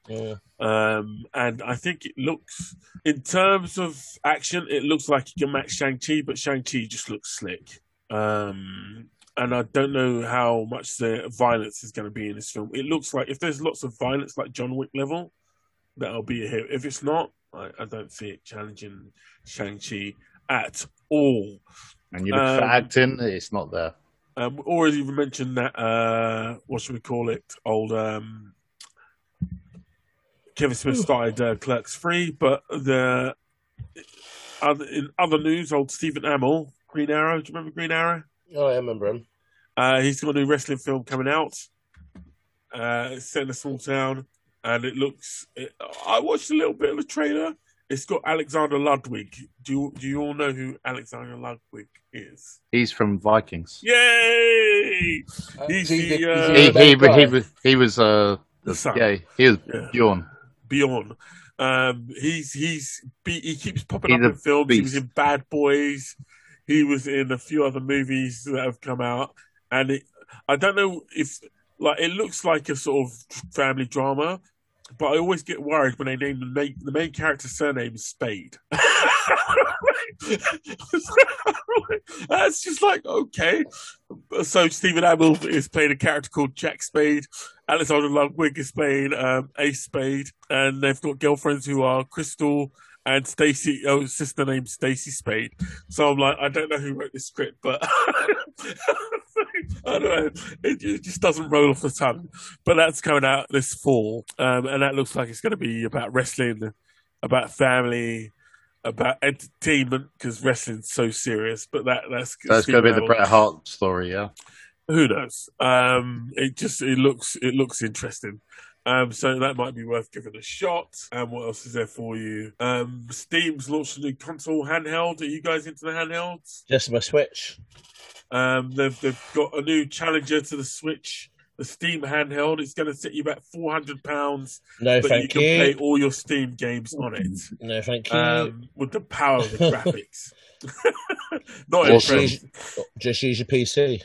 Yeah. Um, and I think it looks, in terms of action, it looks like you can match Shang-Chi, but Shang-Chi just looks slick. Um, and I don't know how much the violence is going to be in this film. It looks like if there's lots of violence like John Wick level, that'll be a hit. If it's not, I, I don't see it challenging Shang-Chi at all. And you look um, for acting, it's not there. Um, we already even mentioned that, uh, what should we call it, old um, Kevin Smith started uh, Clerks Free, but the other, in other news, old Stephen Amell, Green Arrow, do you remember Green Arrow? Oh, I remember him. Uh, he's got a new wrestling film coming out. Uh, it's set in a small town, and it looks... It, I watched a little bit of the trailer. It's got Alexander Ludwig. Do you, do you all know who Alexander Ludwig is? He's from Vikings. Yay! Uh, He's he, the, uh, he, he, he, he was he was uh the son. Yeah, he was yeah. Bjorn. Bjorn. Um, he's he's he keeps popping he's up in films. Beast. He was in Bad Boys. He was in a few other movies that have come out, and it, I don't know if like it looks like a sort of family drama. But I always get worried when they name the main, the main character's surname is Spade. That's just like, okay. So Stephen Amell is playing a character called Jack Spade. Alexander Ludwig is playing um, Ace Spade. And they've got girlfriends who are Crystal and Stacy, oh, sister named Stacy Spade. So I'm like, I don't know who wrote this script, but... I don't know. It, it just doesn't roll off the tongue. But that's coming out this fall. Um, and that looks like it's going to be about wrestling, about family, about entertainment, because wrestling's so serious. But that that's, that's going to be the Bret Hart story, yeah? Who knows? Um, it just it looks it looks interesting. Um, so that might be worth giving a shot. And um, what else is there for you? Um, Steam's launched a new console handheld. Are you guys into the handhelds? Just my Switch. Um, they've, they've got a new challenger to the Switch a Steam handheld. It's going to set you back four hundred pounds. No, but thank you. Can you. Play all your Steam games on it. No, thank you. Um, with the power of the graphics. Not just, use, just use your P C.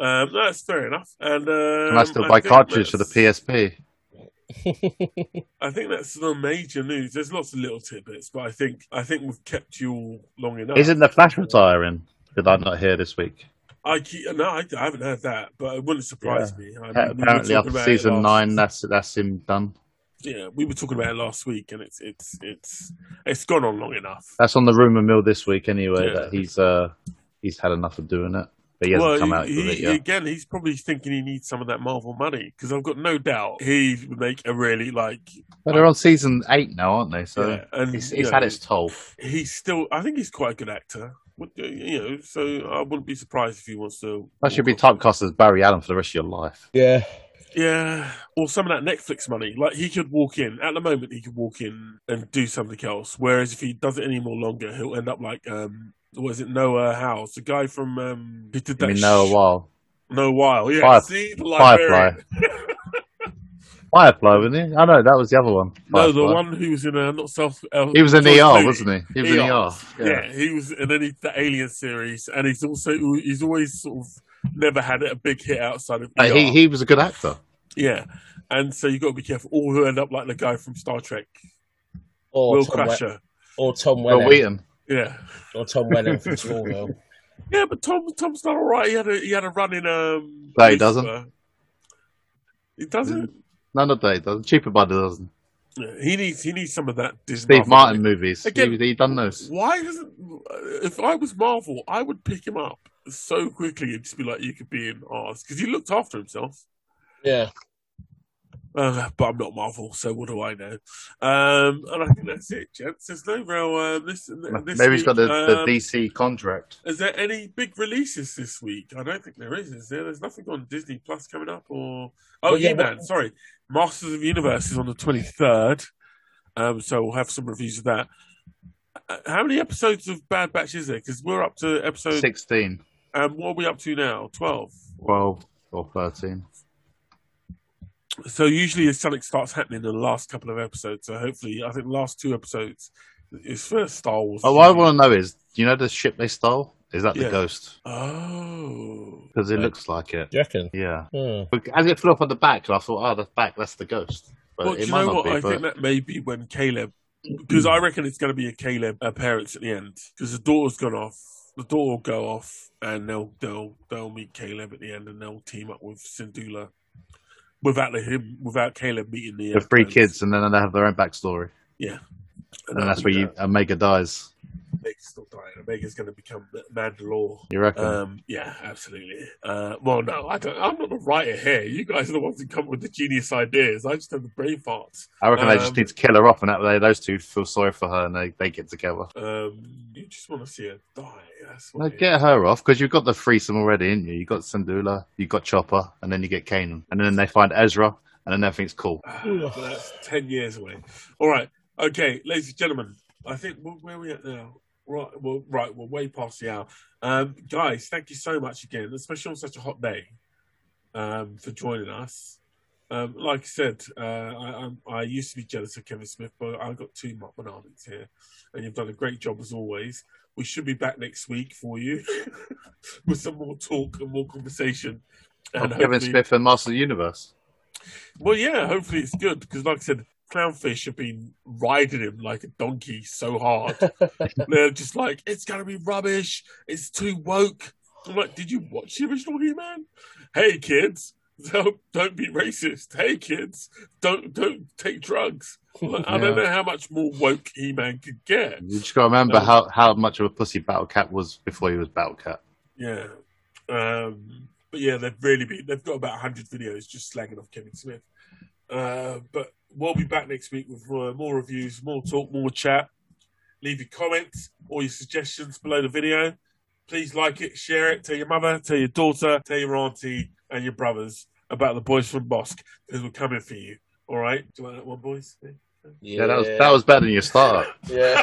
Um, that's fair enough. And um, I still buy cartridges for the P S P. I think that's the major news. There's lots of little tidbits, but I think I think we've kept you all long enough. Isn't the Flash retiring? Did I not hear this week? I keep, no, I, I haven't heard that, but it wouldn't surprise yeah. me. I mean, apparently, we after season nine, that's that's him done. Yeah, we were talking about it last week, and it's it's it's it's gone on long enough. That's on the rumor mill this week, anyway. Yeah. That he's uh he's had enough of doing it. But he hasn't well, come out he, it yet. Again, he's probably thinking he needs some of that Marvel money, because I've got no doubt he would make a really, like... But they're on season eight now, aren't they? So yeah, and, he's, he's know, had his toll. He's still... I think he's quite a good actor. You know, so I wouldn't be surprised if he wants to... That should be typecast as Barry Allen for the rest of your life. Yeah. Yeah. Or some of that Netflix money. Like, he could walk in. At the moment, he could walk in and do something else. Whereas if he does it any more longer, he'll end up like... um Was it Noah Howes? The guy from um, who did that? I mean, Noah sh- Weil. Noah Weil, yeah. Fire- see, the Firefly. Firefly, wasn't he? I know that was the other one. Firefly. No, the one who was in uh, not South. Uh, he was in E R, movie. Wasn't he? He was E R. in E R. Yeah. yeah, he was, and then he, the Alien series, and he's also he's always sort of never had a big hit outside of. E R. He he was a good actor. Yeah, and so you got to be careful. All who end up like the guy from Star Trek, or Will Tom Crusher, we- or Tom Will Wheaton. Yeah, or Tom Welling from Smallville. Yeah, but Tom Tom's not all right. He had a he had a run in um. No, he doesn't. He doesn't. No, not that he doesn't. Cheaper by the dozen. Yeah, he needs he needs some of that Disney Steve Marvel Martin movies. Again, he, he done those. Why doesn't? If I was Marvel, I would pick him up so quickly and just be like, "You could be in ours," because he looked after himself. Yeah. Uh, but I'm not Marvel, so what do I know? Um, and I think that's it, gents. There's no real... Uh, this, this Maybe week, he's got the, um, the D C contract. Is there any big releases this week? I don't think there is, is there? There's nothing on Disney Plus coming up, or... Oh, well, yeah, He-Man, but... sorry. Masters of the Universe is on the twenty-third, um, so we'll have some reviews of that. How many episodes of Bad Batch is there? Because we're up to episode... sixteen. And um, what are we up to now? twelve? twelve or thirteen. So usually something starts happening in the last couple of episodes. So hopefully, I think the last two episodes is first Star Wars. Oh, what I want to know is, do you know the ship they stole? Is that yeah. the Ghost? Oh. Because it okay. looks like it. Do you reckon? Yeah. yeah. As it flew up on the back, I thought, oh, that's back, that's the Ghost. But well, it do you might know not what? Be, I but... think that may be when Caleb, because I reckon it's going to be a Caleb appearance at the end, because the door's gone off. The door will go off, and they'll, they'll, they'll meet Caleb at the end, and they'll team up with Syndulla. Without him, without Caleb meeting the... With three kids, and then they have their own backstory. Yeah. And, and that's where you, Omega dies. Omega's not dying. Omega's going to become Mandalore. You reckon? Um, yeah, absolutely. Uh, well, no, I don't, I'm not the writer here. You guys are the ones who come up with the genius ideas. I just have the brain farts. I reckon um, they just need to kill her off, and that way those two feel sorry for her, and they, they get together. Um, you just want to see her die. That's what no, get is. her off, because you've got the threesome already, haven't you? You've got Syndulla, you've got Chopper, and then you get Kanan. And then they find Ezra, and then everything's cool. Uh, that's ten years away. All right. Okay, ladies and gentlemen, I think where are we at now? Right, well, right, we're way past the hour. Um, guys, thank you so much again, especially on such a hot day, um, for joining us. Um, like I said, uh, I, I, I used to be jealous of Kevin Smith, but I've got two Mutt Bernardics here, and you've done a great job as always. We should be back next week for you with some more talk and more conversation. And Kevin hopefully... Smith and Master of the Universe. Well, yeah, hopefully it's good, because like I said, Clownfish have been riding him like a donkey so hard. They're just like, it's going to be rubbish. It's too woke. I'm like, did you watch the original He-Man? Hey, kids, don't, don't be racist. Hey, kids, don't don't take drugs. Like, yeah. I don't know how much more woke He-Man could get. You just got to remember um, how, how much of a pussy Battle Cat was before he was Battle Cat. Yeah. Um, but yeah, they've really been, they've got about one hundred videos just slagging off Kevin Smith. Uh, but we'll be back next week with uh, more reviews, more talk, more chat. Leave your comments or your suggestions below the video. Please like it, share it, tell your mother, tell your daughter, tell your auntie and your brothers about The Boys from Bosk, because we're coming for you. All right? Do you like that one, boys? Yeah, yeah that was that was better than your start. Yeah.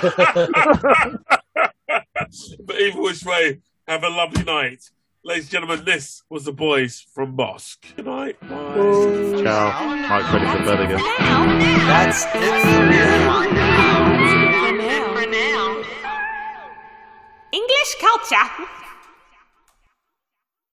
But either which way, have a lovely night. Ladies and gentlemen, this was The Boys from Bosk. Good night, boys. Ciao. My credit for letting us. That's it for now. English culture.